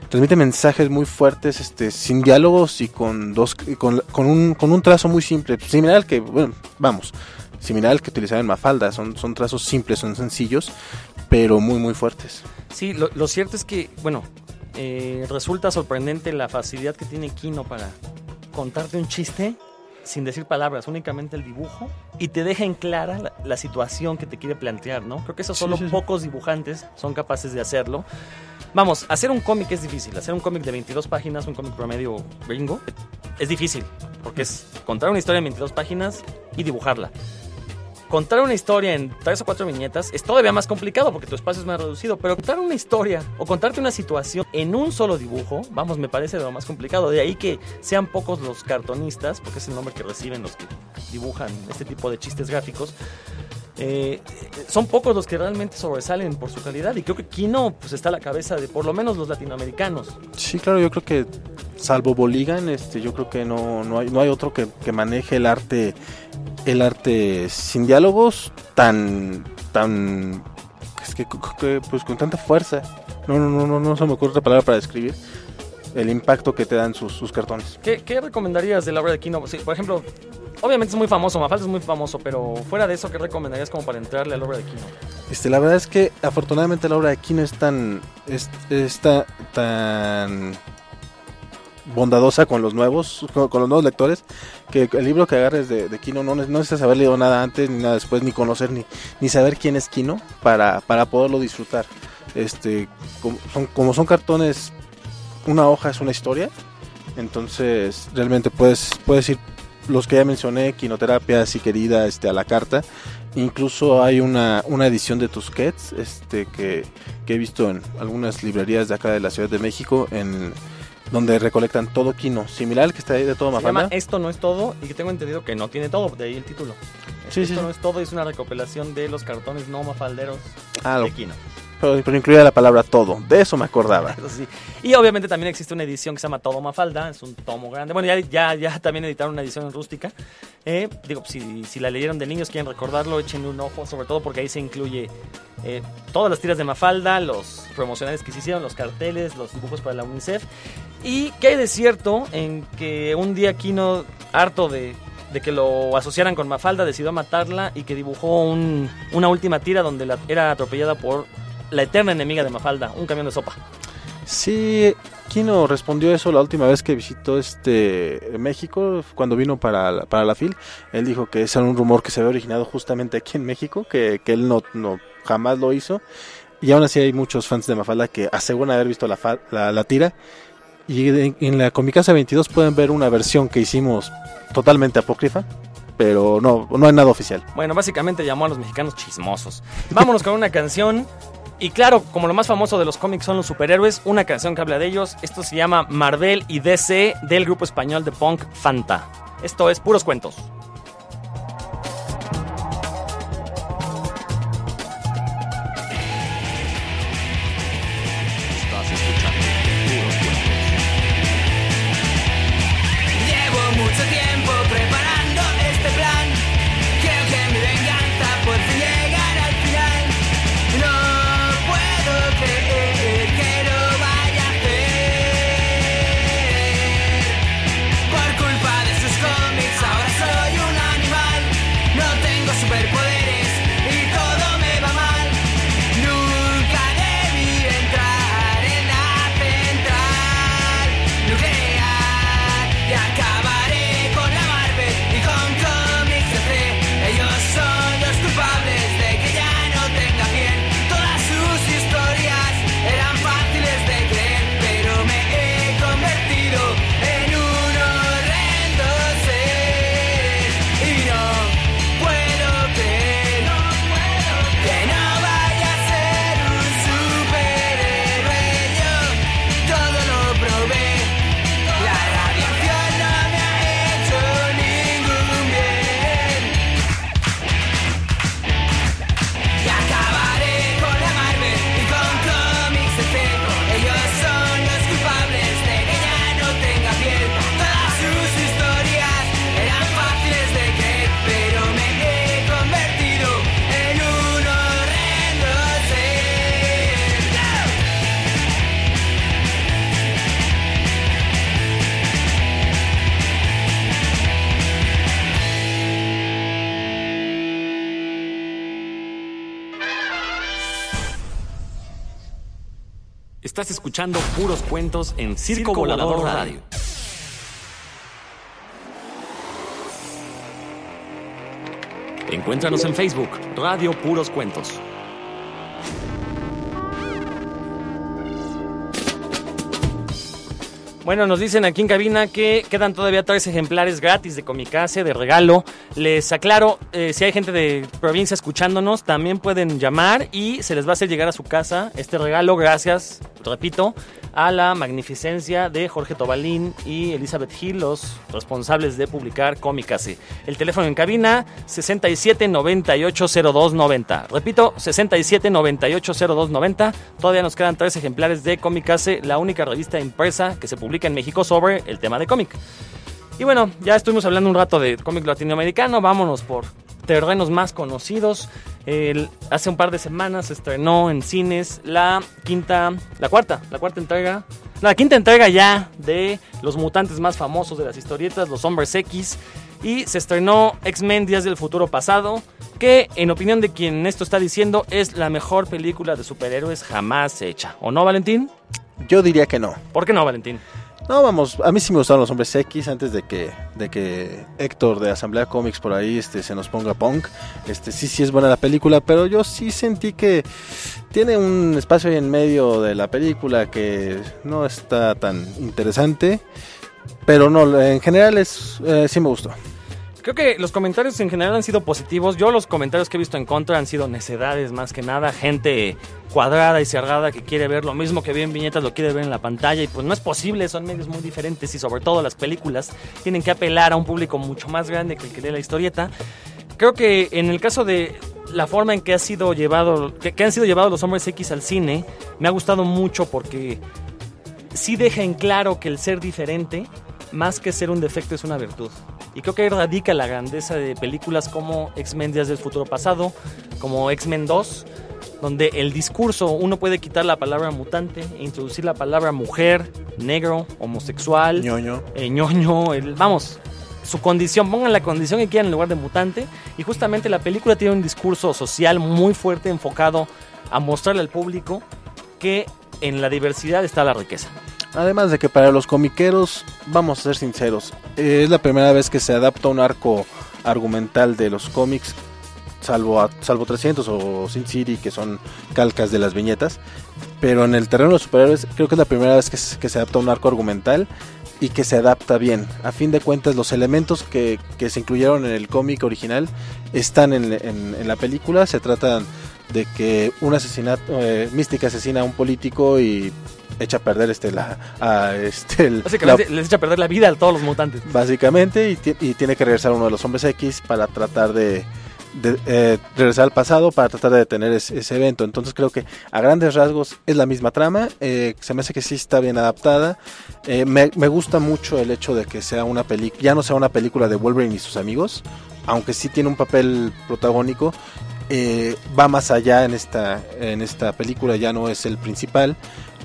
transmite mensajes muy fuertes, este, sin diálogos y con dos con con un con un trazo muy simple, similar al que bueno, vamos similar al que utilizaba en Mafalda. Son, son trazos simples, son sencillos, pero muy, muy fuertes. Sí, lo, lo cierto es que, bueno, eh, resulta sorprendente la facilidad que tiene Kino para contarte un chiste sin decir palabras, únicamente el dibujo, y te deja en clara la, la situación que te quiere plantear, ¿no? Creo que eso solo sí, sí, sí. pocos dibujantes son capaces de hacerlo. Vamos, hacer un cómic es difícil. Hacer un cómic de veintidós páginas, un cómic promedio gringo, es difícil, porque es contar una historia en veintidós páginas y dibujarla. Contar una historia en tres o cuatro viñetas es todavía más complicado porque tu espacio es más reducido, pero contar una historia o contarte una situación en un solo dibujo, vamos, me parece lo más complicado. De ahí que sean pocos los cartonistas, porque es el nombre que reciben los que dibujan este tipo de chistes gráficos. Eh, son pocos los que realmente sobresalen por su calidad, y creo que Kino pues, está a la cabeza de por lo menos los latinoamericanos. Sí, claro, yo creo que salvo Boligan, este, yo creo que no, no hay, no hay otro que, que maneje el arte, el arte sin diálogos tan, tan, es que, que pues con tanta fuerza. No, no, no, no, no se me ocurre otra palabra para describir el impacto que te dan sus, sus cartones. ¿Qué, qué recomendarías de la obra de Kino? Sí, por ejemplo. Obviamente es muy famoso, Mafalda es muy famoso, pero fuera de eso, ¿qué recomendarías como para entrarle a la obra de Kino? Este, la verdad es que afortunadamente la obra de Kino es tan es, está tan bondadosa con los nuevos con, con los nuevos lectores, que el libro que agarres de, de Kino no, no necesitas haber leído nada antes ni nada después, ni conocer ni, ni saber quién es Kino para, para poderlo disfrutar. Este, como son, como son cartones, una hoja es una historia, entonces realmente puedes, puedes ir. Los que ya mencioné, Quinoterapia, Si Querida, este, a la carta. Incluso hay una, una edición de Tusquets este, que, que he visto en algunas librerías de acá de la Ciudad de México, en donde recolectan todo Kino, similar al que está ahí de todo Mafalda. Se llama Esto no es todo, y que tengo entendido que no tiene todo, de ahí el título. Sí, Esto sí. no es todo, es una recopilación de los cartones no mafalderos ah, de Kino. Pero, pero incluía la palabra todo, de eso me acordaba. Eso sí. Y obviamente también existe una edición que se llama Todo Mafalda, es un tomo grande. Bueno, ya, ya, ya también editaron una edición en rústica. Eh, digo, si, si la leyeron de niños, quieren recordarlo, échenle un ojo, sobre todo porque ahí se incluye eh, todas las tiras de Mafalda, los promocionales que se hicieron, los carteles, los dibujos para la UNICEF. Y que hay de cierto en que un día Kino, harto de... de que lo asociaran con Mafalda, decidió matarla y que dibujó un, una última tira donde la, era atropellada por la eterna enemiga de Mafalda, un camión de sopa. Sí, Kino respondió eso la última vez que visitó este México, cuando vino para, para la FIL. Él dijo que ese era un rumor que se había originado justamente aquí en México, que, que él no, no jamás lo hizo. Y aún así hay muchos fans de Mafalda que aseguran haber visto la, la, la tira. Y en, en la Comicaze veintidós pueden ver una versión que hicimos totalmente apócrifa, pero no, no hay nada oficial. Bueno, básicamente llamó a los mexicanos chismosos. Vámonos con una canción. Y claro, como lo más famoso de los cómics son los superhéroes, una canción que habla de ellos. Esto se llama Marvel y D C, del grupo español de punk Fanta. Esto es Puros Cuentos. Estás escuchando Puros Cuentos en Circo Volador Radio. Encuéntranos en Facebook, Radio Puros Cuentos. Bueno, nos dicen aquí en cabina que quedan todavía tres ejemplares gratis de Comicaze, de regalo. Les aclaro, eh, si hay gente de provincia escuchándonos, también pueden llamar y se les va a hacer llegar a su casa este regalo, gracias, repito, a la magnificencia de Jorge Tobalín y Elizabeth Gil, los responsables de publicar Comicaze. El teléfono en cabina, sesenta y siete, noventa y ocho, cero dos noventa. Repito, sesenta y siete, noventa y ocho, cero dos noventa. Todavía nos quedan tres ejemplares de Comicaze, la única revista impresa que se publica en México sobre el tema de cómic. Y bueno, ya estuvimos hablando un rato de cómic latinoamericano, vámonos por terrenos más conocidos. El, hace un par de semanas se estrenó en cines la quinta, la cuarta, la cuarta entrega, la quinta entrega ya de los mutantes más famosos de las historietas, los Hombres X, y se estrenó X-Men Días del Futuro Pasado, que en opinión de quien esto está diciendo es la mejor película de superhéroes jamás hecha. ¿O no, Valentín? Yo diría que no. ¿Por qué no, Valentín? No, vamos, a mí sí me gustaron los Hombres X antes de que de que Héctor de Asamblea Comics por ahí este se nos ponga punk. Este sí sí es buena la película, pero yo sí sentí que tiene un espacio ahí en medio de la película que no está tan interesante, pero no, en general es eh, sí me gustó. Creo que los comentarios en general han sido positivos. Yo los comentarios que he visto en contra han sido necedades más que nada. Gente cuadrada y cerrada que quiere ver lo mismo que ve en viñetas, lo quiere ver en la pantalla. Y pues no es posible, son medios muy diferentes y sobre todo las películas tienen que apelar a un público mucho más grande que el que lee la historieta. Creo que en el caso de la forma en que, ha sido llevado, que, que han sido llevados los Hombres X al cine, me ha gustado mucho porque sí deja en claro que el ser diferente, más que ser un defecto, es una virtud. Y creo que ahí radica la grandeza de películas como X-Men Días del Futuro Pasado, como X-Men dos, donde el discurso, uno puede quitar la palabra mutante e introducir la palabra mujer, negro, homosexual, ñoño, eh, ñoño el, vamos, su condición, pongan la condición que quieran en lugar de mutante. Y justamente la película tiene un discurso social muy fuerte enfocado a mostrarle al público que en la diversidad está la riqueza. Además de que para los comiqueros, vamos a ser sinceros, eh, es la primera vez que se adapta un arco argumental de los cómics, salvo a, salvo trescientos o Sin City, que son calcas de las viñetas, pero en el terreno de los superhéroes creo que es la primera vez que se, que se adapta un arco argumental y que se adapta bien. A fin de cuentas, los elementos que, que se incluyeron en el cómic original están en, en, en la película. Se tratan de que un asesinato, eh, Mística asesina a un político y echa a perder este la a este el, la, les echa a perder la vida a todos los mutantes básicamente, y, t- y tiene que regresar uno de los Hombres X para tratar de, de eh, regresar al pasado para tratar de detener ese, ese evento. Entonces creo que a grandes rasgos es la misma trama, eh, se me hace que sí está bien adaptada. eh, me, me gusta mucho el hecho de que sea una peli- ya no sea una película de Wolverine y sus amigos, aunque sí tiene un papel protagónico. eh, va más allá en esta en esta película, ya no es el principal.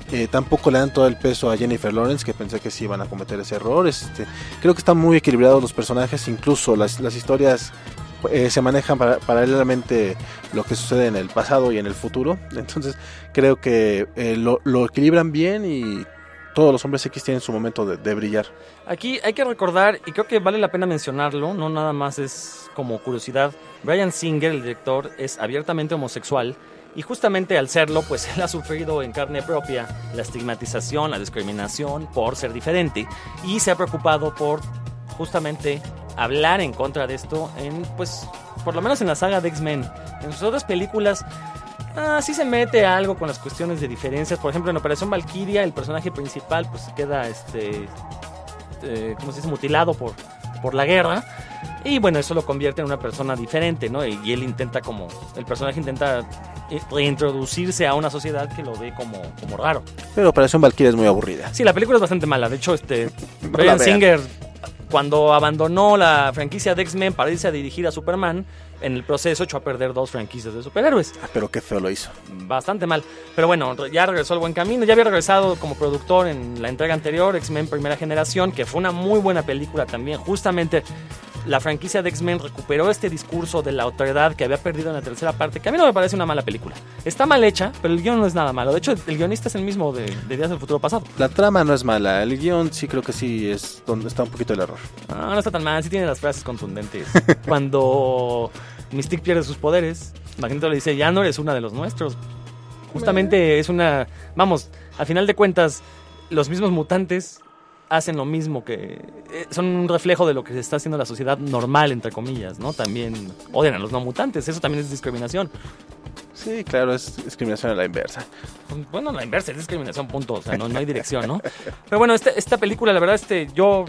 Eh, tampoco le dan todo el peso a Jennifer Lawrence, que pensé que sí iban a cometer ese error. Este, creo que están muy equilibrados los personajes, incluso las, las historias eh, se manejan para, paralelamente lo que sucede en el pasado y en el futuro. Entonces creo que eh, lo, lo equilibran bien y todos los Hombres X tienen su momento de, de brillar. Aquí hay que recordar, y creo que vale la pena mencionarlo, no nada más es como curiosidad, Bryan Singer, el director, es abiertamente homosexual. Y justamente al serlo, pues él ha sufrido en carne propia la estigmatización, la discriminación por ser diferente. Y se ha preocupado por justamente hablar en contra de esto, en, pues por lo menos en la saga de X-Men. En sus otras películas, ah, sí se mete algo con las cuestiones de diferencias. Por ejemplo, en Operación Valkyria, el personaje principal pues queda, este, eh, ¿cómo se dice?, mutilado por, por la guerra. Y bueno, eso lo convierte en una persona diferente, ¿no? Y él intenta como... El personaje intenta reintroducirse a una sociedad que lo ve como, como raro. Pero Operación Valkyria es muy aburrida. Sí, la película es bastante mala. De hecho, este... no Bryan Singer, cuando abandonó la franquicia de X-Men para irse a dirigir a Superman, en el proceso echó a perder dos franquicias de superhéroes. Ah, pero qué feo lo hizo. Bastante mal. Pero bueno, ya regresó al buen camino. Ya había regresado como productor en la entrega anterior, X-Men Primera Generación, que fue una muy buena película también. Justamente... la franquicia de X-Men recuperó este discurso de la autoridad que había perdido en la tercera parte, que a mí no me parece una mala película. Está mal hecha, pero el guión no es nada malo. De hecho, el guionista es el mismo de, de Días del Futuro Pasado. La trama no es mala, el guión sí creo que sí es donde está un poquito el error. Ah, no está tan mal, sí tiene las frases contundentes. Cuando Mystique pierde sus poderes, Magneto le dice, ya no eres una de los nuestros. Justamente bueno. es una... Vamos, al final de cuentas, los mismos mutantes hacen lo mismo que... Son un reflejo de lo que se está haciendo la sociedad normal, entre comillas, ¿no? También odian a los no mutantes, eso también es discriminación. Sí, claro, es discriminación a la inversa. Bueno, la inversa es discriminación, punto. O sea, no, no hay dirección, ¿no? Pero bueno, esta, esta película, la verdad, este, yo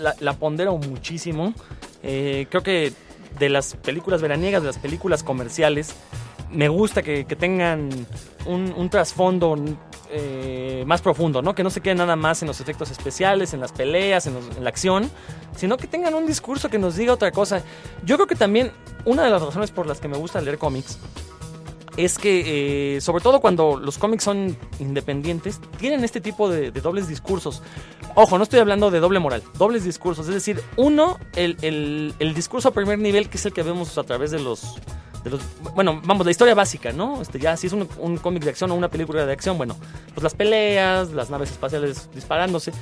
la, la pondero muchísimo. Eh, creo que de las películas veraniegas, de las películas comerciales, me gusta que, que tengan un, un trasfondo eh, más profundo, ¿no? Que no se quede nada más en los efectos especiales, en las peleas, en, los, en la acción, sino que tengan un discurso que nos diga otra cosa. Yo creo que también una de las razones por las que me gusta leer cómics es que, eh, sobre todo cuando los cómics son independientes, tienen este tipo de, de dobles discursos. Ojo, no estoy hablando de doble moral, dobles discursos. Es decir, uno, el, el, el discurso a primer nivel, que es el que vemos a través de los... De los bueno, vamos, la historia básica, ¿no? Este, ya si es un, un cómic de acción o una película de acción, bueno, pues las peleas, las naves espaciales disparándose.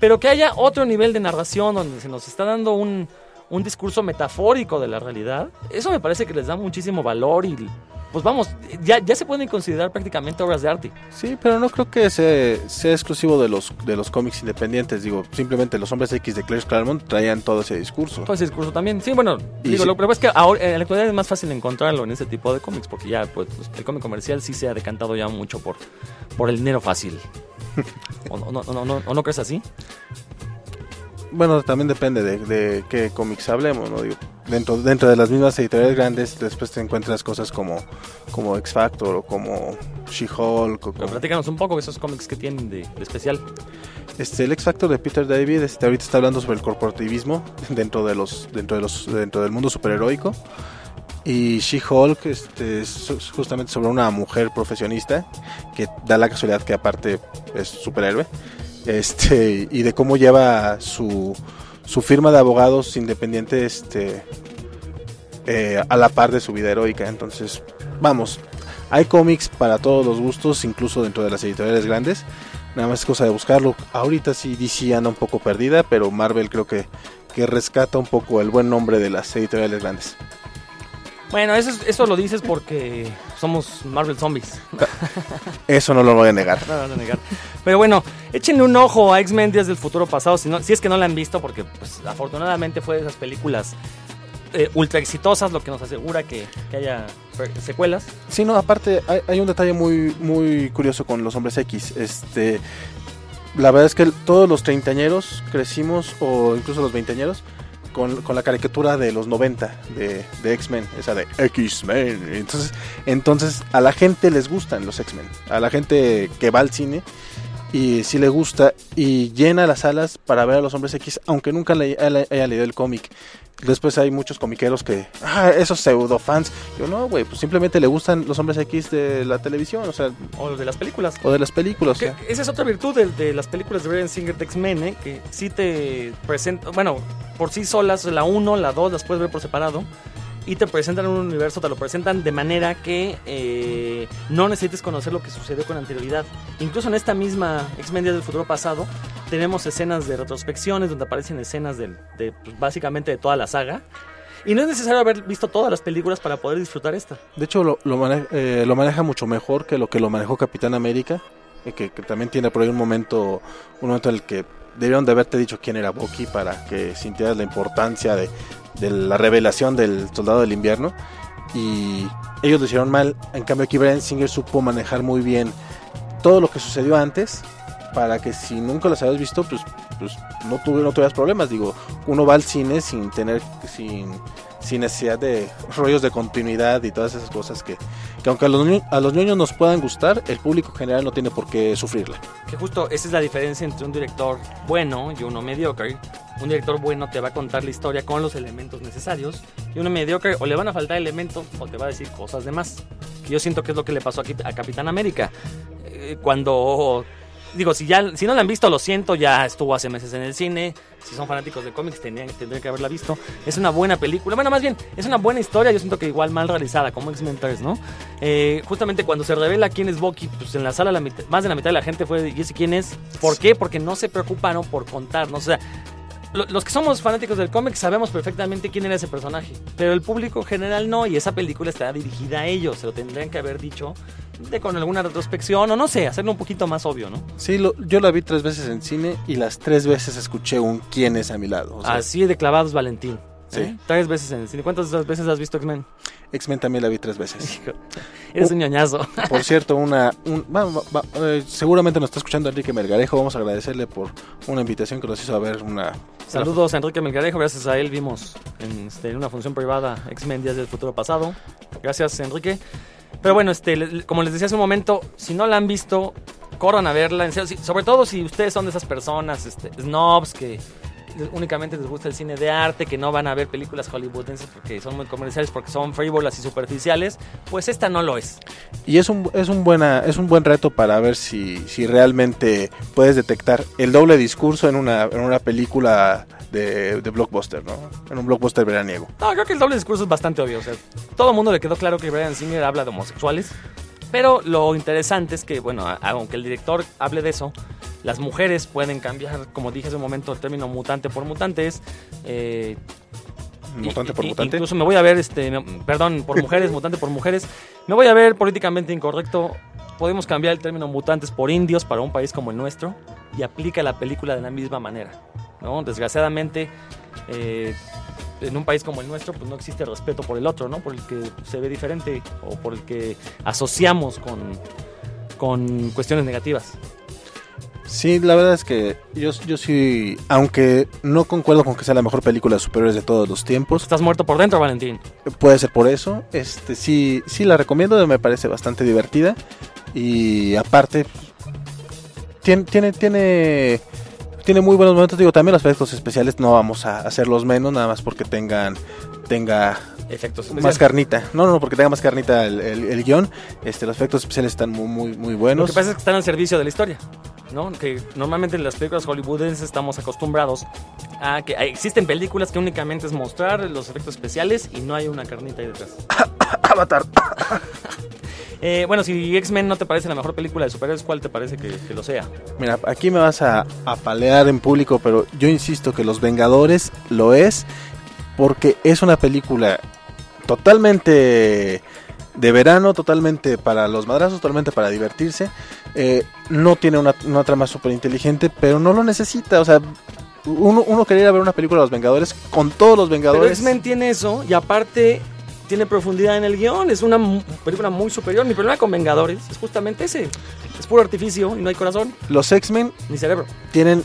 Pero que haya otro nivel de narración donde se nos está dando un, un discurso metafórico de la realidad, eso me parece que les da muchísimo valor y... Pues vamos, ya, ya se pueden considerar prácticamente obras de arte. Sí, pero no creo que sea, sea exclusivo de los de los cómics independientes. Digo, simplemente los Hombres X de Clarence Claremont traían todo ese discurso. Todo ese discurso también. Sí, bueno, digo, sí. Lo que pasa es que ahora, en la actualidad es más fácil encontrarlo en ese tipo de cómics, porque ya pues, el cómic comercial sí se ha decantado ya mucho por, por el dinero fácil. ¿O no, no, no, no, ¿o no crees así? Bueno, también depende de, de qué cómics hablemos, ¿no? Digo, dentro dentro de las mismas editoriales grandes, después te encuentras cosas como, como X-Factor o como She-Hulk. O como... Platícanos un poco de esos cómics que tienen de, de especial. Este, el X-Factor de Peter David, este, ahorita está hablando sobre el corporativismo dentro de los dentro de los dentro del mundo superheroico. Y She-Hulk, este, es justamente sobre una mujer profesionista que da la casualidad que aparte es superhéroe. Este, y de cómo lleva su, su firma de abogados independiente este, eh, a la par de su vida heroica. Entonces, vamos, hay cómics para todos los gustos, incluso dentro de las editoriales grandes. Nada más es cosa de buscarlo. Ahorita sí D C anda un poco perdida, pero Marvel creo que, que rescata un poco el buen nombre de las editoriales grandes. Bueno, eso, eso lo dices porque somos Marvel Zombies. Eso no lo voy a negar. No lo voy a negar. Pero bueno, échenle un ojo a X-Men Días del Futuro Pasado, si, no, si es que no la han visto, porque pues, afortunadamente fue de esas películas eh, ultra exitosas, lo que nos asegura que, que haya secuelas. Sí, no, aparte hay, hay un detalle muy, muy curioso con Los Hombres X. Este, la verdad es que todos los treintañeros crecimos, o incluso los veinteañeros, Con, con la caricatura de los noventa de, de X-Men, esa de X-Men. Entonces, entonces a la gente les gustan los X-Men, a la gente que va al cine y sí le gusta y llena las salas para ver a los Hombres X, aunque nunca le, le, haya leído el cómic. Después hay muchos comiqueros que, ah, esos pseudo fans. Yo no, güey, pues simplemente le gustan los Hombres X de la televisión, o sea, o de las películas. O de las películas. Que, o sea. Esa es otra virtud de, de las películas de Bryan Singer de X-Men, ¿eh? Que sí te presentan, bueno, por sí solas, la uno, la dos, las puedes ver por separado. Y te presentan un universo, te lo presentan de manera que eh, no necesites conocer lo que sucedió con anterioridad. Incluso en esta misma X-Men Días del Futuro Pasado tenemos escenas de retrospecciones donde aparecen escenas de, de pues, básicamente de toda la saga. Y no es necesario haber visto todas las películas para poder disfrutar esta. De hecho lo, lo, maneja, eh, lo maneja mucho mejor que lo que lo manejó Capitán América, eh, que, que también tiene por ahí un momento, un momento en el que debieron de haberte dicho quién era Bucky para que sintieras la importancia de... de la revelación del Soldado del Invierno, y ellos lo hicieron mal. En cambio aquí Bryan Singer supo manejar muy bien todo lo que sucedió antes para que si nunca las habías visto pues, pues no, tuve, no tuvieras problemas. Digo, uno va al cine sin tener sin, sin necesidad de rollos de continuidad y todas esas cosas que, que aunque a los, a los niños nos puedan gustar, el público general no tiene por qué sufrirla. Que justo esa es la diferencia entre un director bueno y uno mediocre. Un director bueno te va a contar la historia con los elementos necesarios, y uno mediocre o le van a faltar elementos o te va a decir cosas de más. Yo siento que es lo que le pasó aquí a Capitán América. Eh, cuando, digo, si ya si no la han visto, lo siento, ya estuvo hace meses en el cine. Si son fanáticos de cómics, tendrían, tendrían que haberla visto. Es una buena película, bueno, más bien, es una buena historia. Yo siento que igual mal realizada, como X-Men tres, ¿no? Eh, justamente cuando se revela quién es Bucky, pues en la sala la mitad, más de la mitad de la gente fue, ¿y ese quién es? ¿Por qué? Porque no se preocuparon por contarnos, o sea... lo, los que somos fanáticos del cómic sabemos perfectamente quién era ese personaje, pero el público general no, y esa película está dirigida a ellos, se lo tendrían que haber dicho de, con alguna retrospección o no sé, hacerlo un poquito más obvio, ¿no? Sí, lo, yo la vi tres veces en cine y las tres veces escuché un quién es a mi lado. O sea, así de clavados, Valentín. Sí. ¿Eh? Tres veces en el cine. ¿Cuántas veces has visto X-Men? X-Men también la vi tres veces. Hijo, eres un, un ñoñazo. Por cierto, una, un, va, va, eh, seguramente nos está escuchando Enrique Melgarejo. Vamos a agradecerle por una invitación que nos hizo a ver una... Saludos a Enrique Melgarejo. Gracias a él vimos en, este, en una función privada X-Men Días del Futuro Pasado. Gracias, Enrique. Pero bueno, este, como les decía hace un momento, si no la han visto, corran a verla. En serio, sobre todo si ustedes son de esas personas este, snobs que... únicamente les gusta el cine de arte, que no van a ver películas hollywoodenses porque son muy comerciales, porque son frívolas y superficiales, pues esta no lo es. Y es un es un buena es un buen reto para ver si si realmente puedes detectar el doble discurso en una en una película de, de blockbuster, ¿no? En un blockbuster veraniego. No, creo que el doble discurso es bastante obvio, o sea, todo el mundo le quedó claro que Bryan Singer habla de homosexuales, pero lo interesante es que, bueno, aunque el director hable de eso, las mujeres pueden cambiar, como dije hace un momento, el término mutante por mutantes. Eh, mutante por mutante. Incluso me voy a ver, este, me, perdón, por mujeres, mutante por mujeres. Me voy a ver políticamente incorrecto. Podemos cambiar el término mutantes por indios para un país como el nuestro y aplica la película de la misma manera, ¿no? Desgraciadamente, eh, en un país como el nuestro, pues no existe respeto por el otro, ¿no? Por el que se ve diferente o por el que asociamos con, con cuestiones negativas. Sí, la verdad es que yo, yo sí, aunque no concuerdo con que sea la mejor película de superhéroes de todos los tiempos. Estás muerto por dentro, Valentín. Puede ser por eso. Este, sí, sí la recomiendo, me parece bastante divertida. Y aparte, tiene, tiene, tiene, tiene muy buenos momentos. Digo, también los efectos especiales no vamos a hacerlos menos, nada más porque tengan, tenga... efectos especiales. Más carnita. No, no, porque tenga más carnita el, el, el guión. Este, los efectos especiales están muy, muy, muy buenos. Lo que pasa es que están al servicio de la historia, ¿no? Que normalmente en las películas hollywoodenses estamos acostumbrados a que existen películas que únicamente es mostrar los efectos especiales y no hay una carnita ahí detrás. Avatar. eh, bueno, si X-Men no te parece la mejor película de superhéroes, ¿cuál te parece que, que lo sea? Mira, aquí me vas a, a palear en público, pero yo insisto que Los Vengadores lo es porque es una película totalmente... de verano, totalmente para los madrazos, totalmente para divertirse. Eh, no tiene una, una trama súper inteligente, pero no lo necesita. O sea, uno, uno quería ir a ver una película de los Vengadores con todos los Vengadores. Pero X-Men tiene eso y aparte tiene profundidad en el guión. Es una m- película muy superior. Mi problema con Vengadores es justamente ese. Es puro artificio y no hay corazón. Los X-Men ni cerebro. Tienen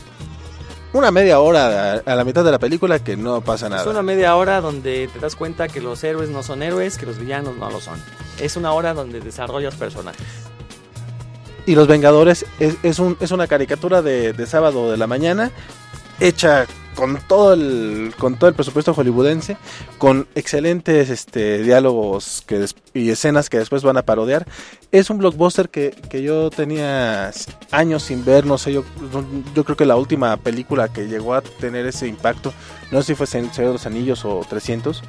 una media hora a la mitad de la película que no pasa nada. Es una media hora donde te das cuenta que los héroes no son héroes, que los villanos no lo son. Es una hora donde desarrollas personajes. Y Los Vengadores es, es, un, es una caricatura de, de sábado de la mañana, hecha con todo el, con todo el presupuesto hollywoodense, con excelentes este, diálogos que des- y escenas que después van a parodiar. Es un blockbuster que, que yo tenía años sin ver, no sé, yo, yo creo que la última película que llegó a tener ese impacto, no sé si fue Señor de los Anillos o trescientos,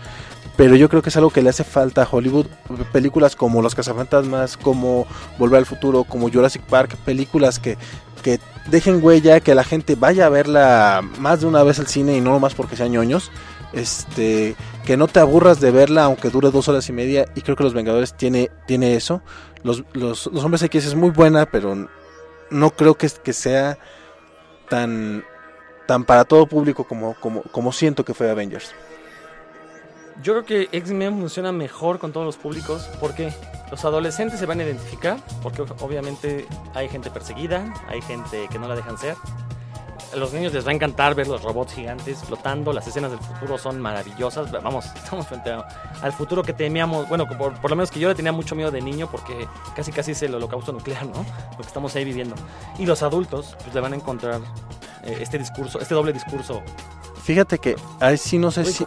pero yo creo que es algo que le hace falta a Hollywood. Películas como Los Cazafantasmas, como Volver al Futuro, como Jurassic Park, películas que, que dejen huella, que la gente vaya a verla más de una vez al cine y no nomás porque sean ñoños. Este, que no te aburras de verla aunque dure dos horas y media, y creo que Los Vengadores tiene, tiene eso. Los, los, los Hombres X es muy buena, pero no creo que, que sea tan, tan para todo público como, como, como siento que fue Avengers. Yo creo que X-Men funciona mejor con todos los públicos porque los adolescentes se van a identificar, porque obviamente hay gente perseguida, hay gente que no la dejan ser. A los niños les va a encantar ver los robots gigantes flotando, las escenas del futuro son maravillosas. Vamos, estamos frente a, al futuro que temíamos, bueno, por, por lo menos que yo le tenía mucho miedo de niño porque casi casi es el holocausto nuclear, ¿no? Lo que estamos ahí viviendo. Y los adultos pues le van a encontrar eh, este discurso, este doble discurso. Fíjate que ahí sí no sé si...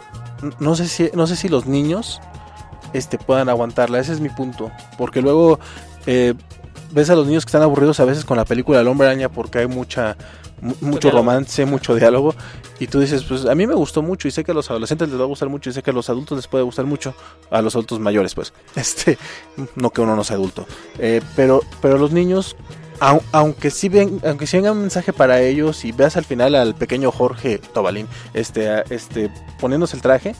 No sé si, no sé si los niños este, puedan aguantarla, ese es mi punto, porque luego eh, ves a los niños que están aburridos a veces con la película El Hombre Araña porque hay mucha m- mucho diálogo. romance, mucho diálogo, y tú dices, pues a mí me gustó mucho y sé que a los adolescentes les va a gustar mucho y sé que a los adultos les puede gustar mucho, a los adultos mayores pues, este, no que uno no sea adulto, eh, pero, pero los niños... A, aunque sí ven, aunque sí venga un mensaje para ellos y veas al final al pequeño Jorge Tobalín este, este, poniéndose el traje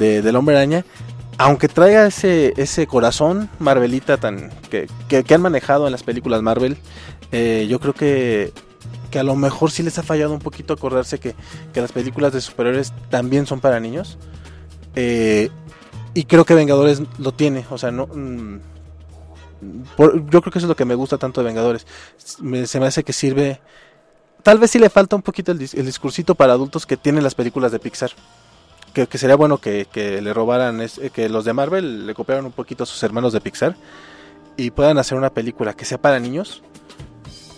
de, del Hombre Araña, aunque traiga ese, ese corazón marvelita tan que, que, que han manejado en las películas Marvel, eh, yo creo que, que a lo mejor sí les ha fallado un poquito acordarse que, que las películas de superhéroes también son para niños. Eh, y creo que Vengadores lo tiene, o sea, no... Mm, Por, yo creo que eso es lo que me gusta tanto de Vengadores. Me, se me hace que sirve. Tal vez sí le falta un poquito el, dis, el discursito para adultos que tienen las películas de Pixar. Que, que sería bueno que, que le robaran, es, que los de Marvel le copiaran un poquito a sus hermanos de Pixar y puedan hacer una película que sea para niños,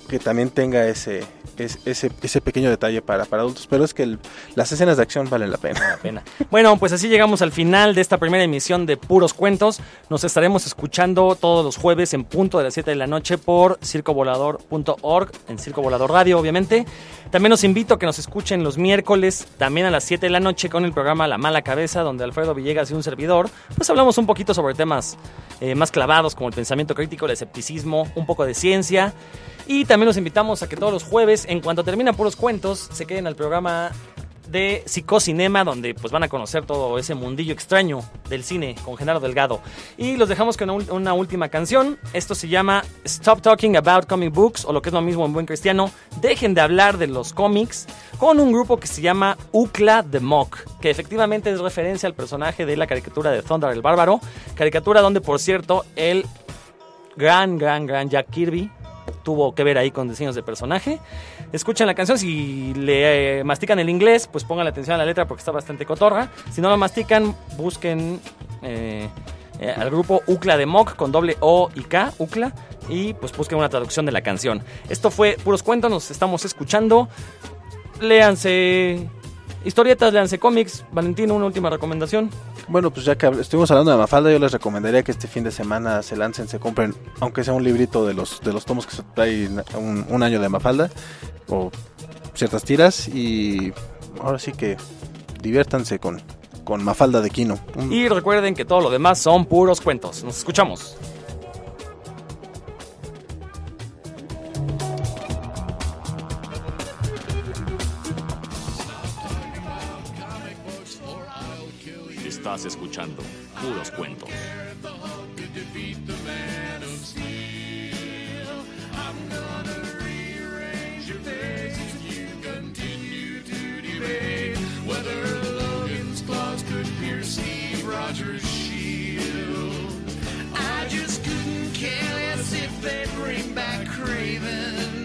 que también tenga ese es, ese, ese pequeño detalle para, para adultos. Pero es que el, las escenas de acción valen la pena. La pena. Bueno, pues así llegamos al final de esta primera emisión de Puros Cuentos. Nos estaremos escuchando todos los jueves en punto de las siete de la noche por circo volador punto org, en Circo Volador Radio, obviamente. También los invito a que nos escuchen los miércoles, también a las siete de la noche, con el programa La Mala Cabeza, donde Alfredo Villegas y un servidor, pues hablamos un poquito sobre temas eh, más clavados, como el pensamiento crítico, el escepticismo, un poco de ciencia. Y también los invitamos a que todos los jueves, en cuanto termina Puros Cuentos, se queden al programa de Psicocinema, donde pues van a conocer todo ese mundillo extraño del cine con Genaro Delgado. Y los dejamos con una última canción. Esto se llama Stop Talking About Comic Books, o lo que es lo mismo en buen cristiano, dejen de hablar de los cómics, con un grupo que se llama Ukla the Mock, que efectivamente es referencia al personaje de la caricatura de Thunder el Bárbaro, caricatura donde, por cierto, el gran, gran, gran Jack Kirby tuvo que ver ahí con diseños de personaje. Escuchen la canción, si le eh, mastican el inglés, pues pongan atención a la letra porque está bastante cotorra. Si no la mastican, busquen eh, eh, al grupo Ukla de Mock, con doble O y K, Ukla, y pues busquen una traducción de la canción. Esto fue Puros Cuentos, nos estamos escuchando. Léanse historietas, léanse cómics. Valentín, una última recomendación. Bueno, pues ya que estuvimos hablando de Mafalda, yo les recomendaría que este fin de semana se lancen, se compren, aunque sea un librito de los de los tomos que se trae un, un año de Mafalda, o ciertas tiras, y ahora sí que diviértanse con, con Mafalda de Quino. Y recuerden que todo lo demás son puros cuentos. Nos escuchamos. Estás escuchando Puros Cuentos. I just couldn't care less if they bring back Kraven.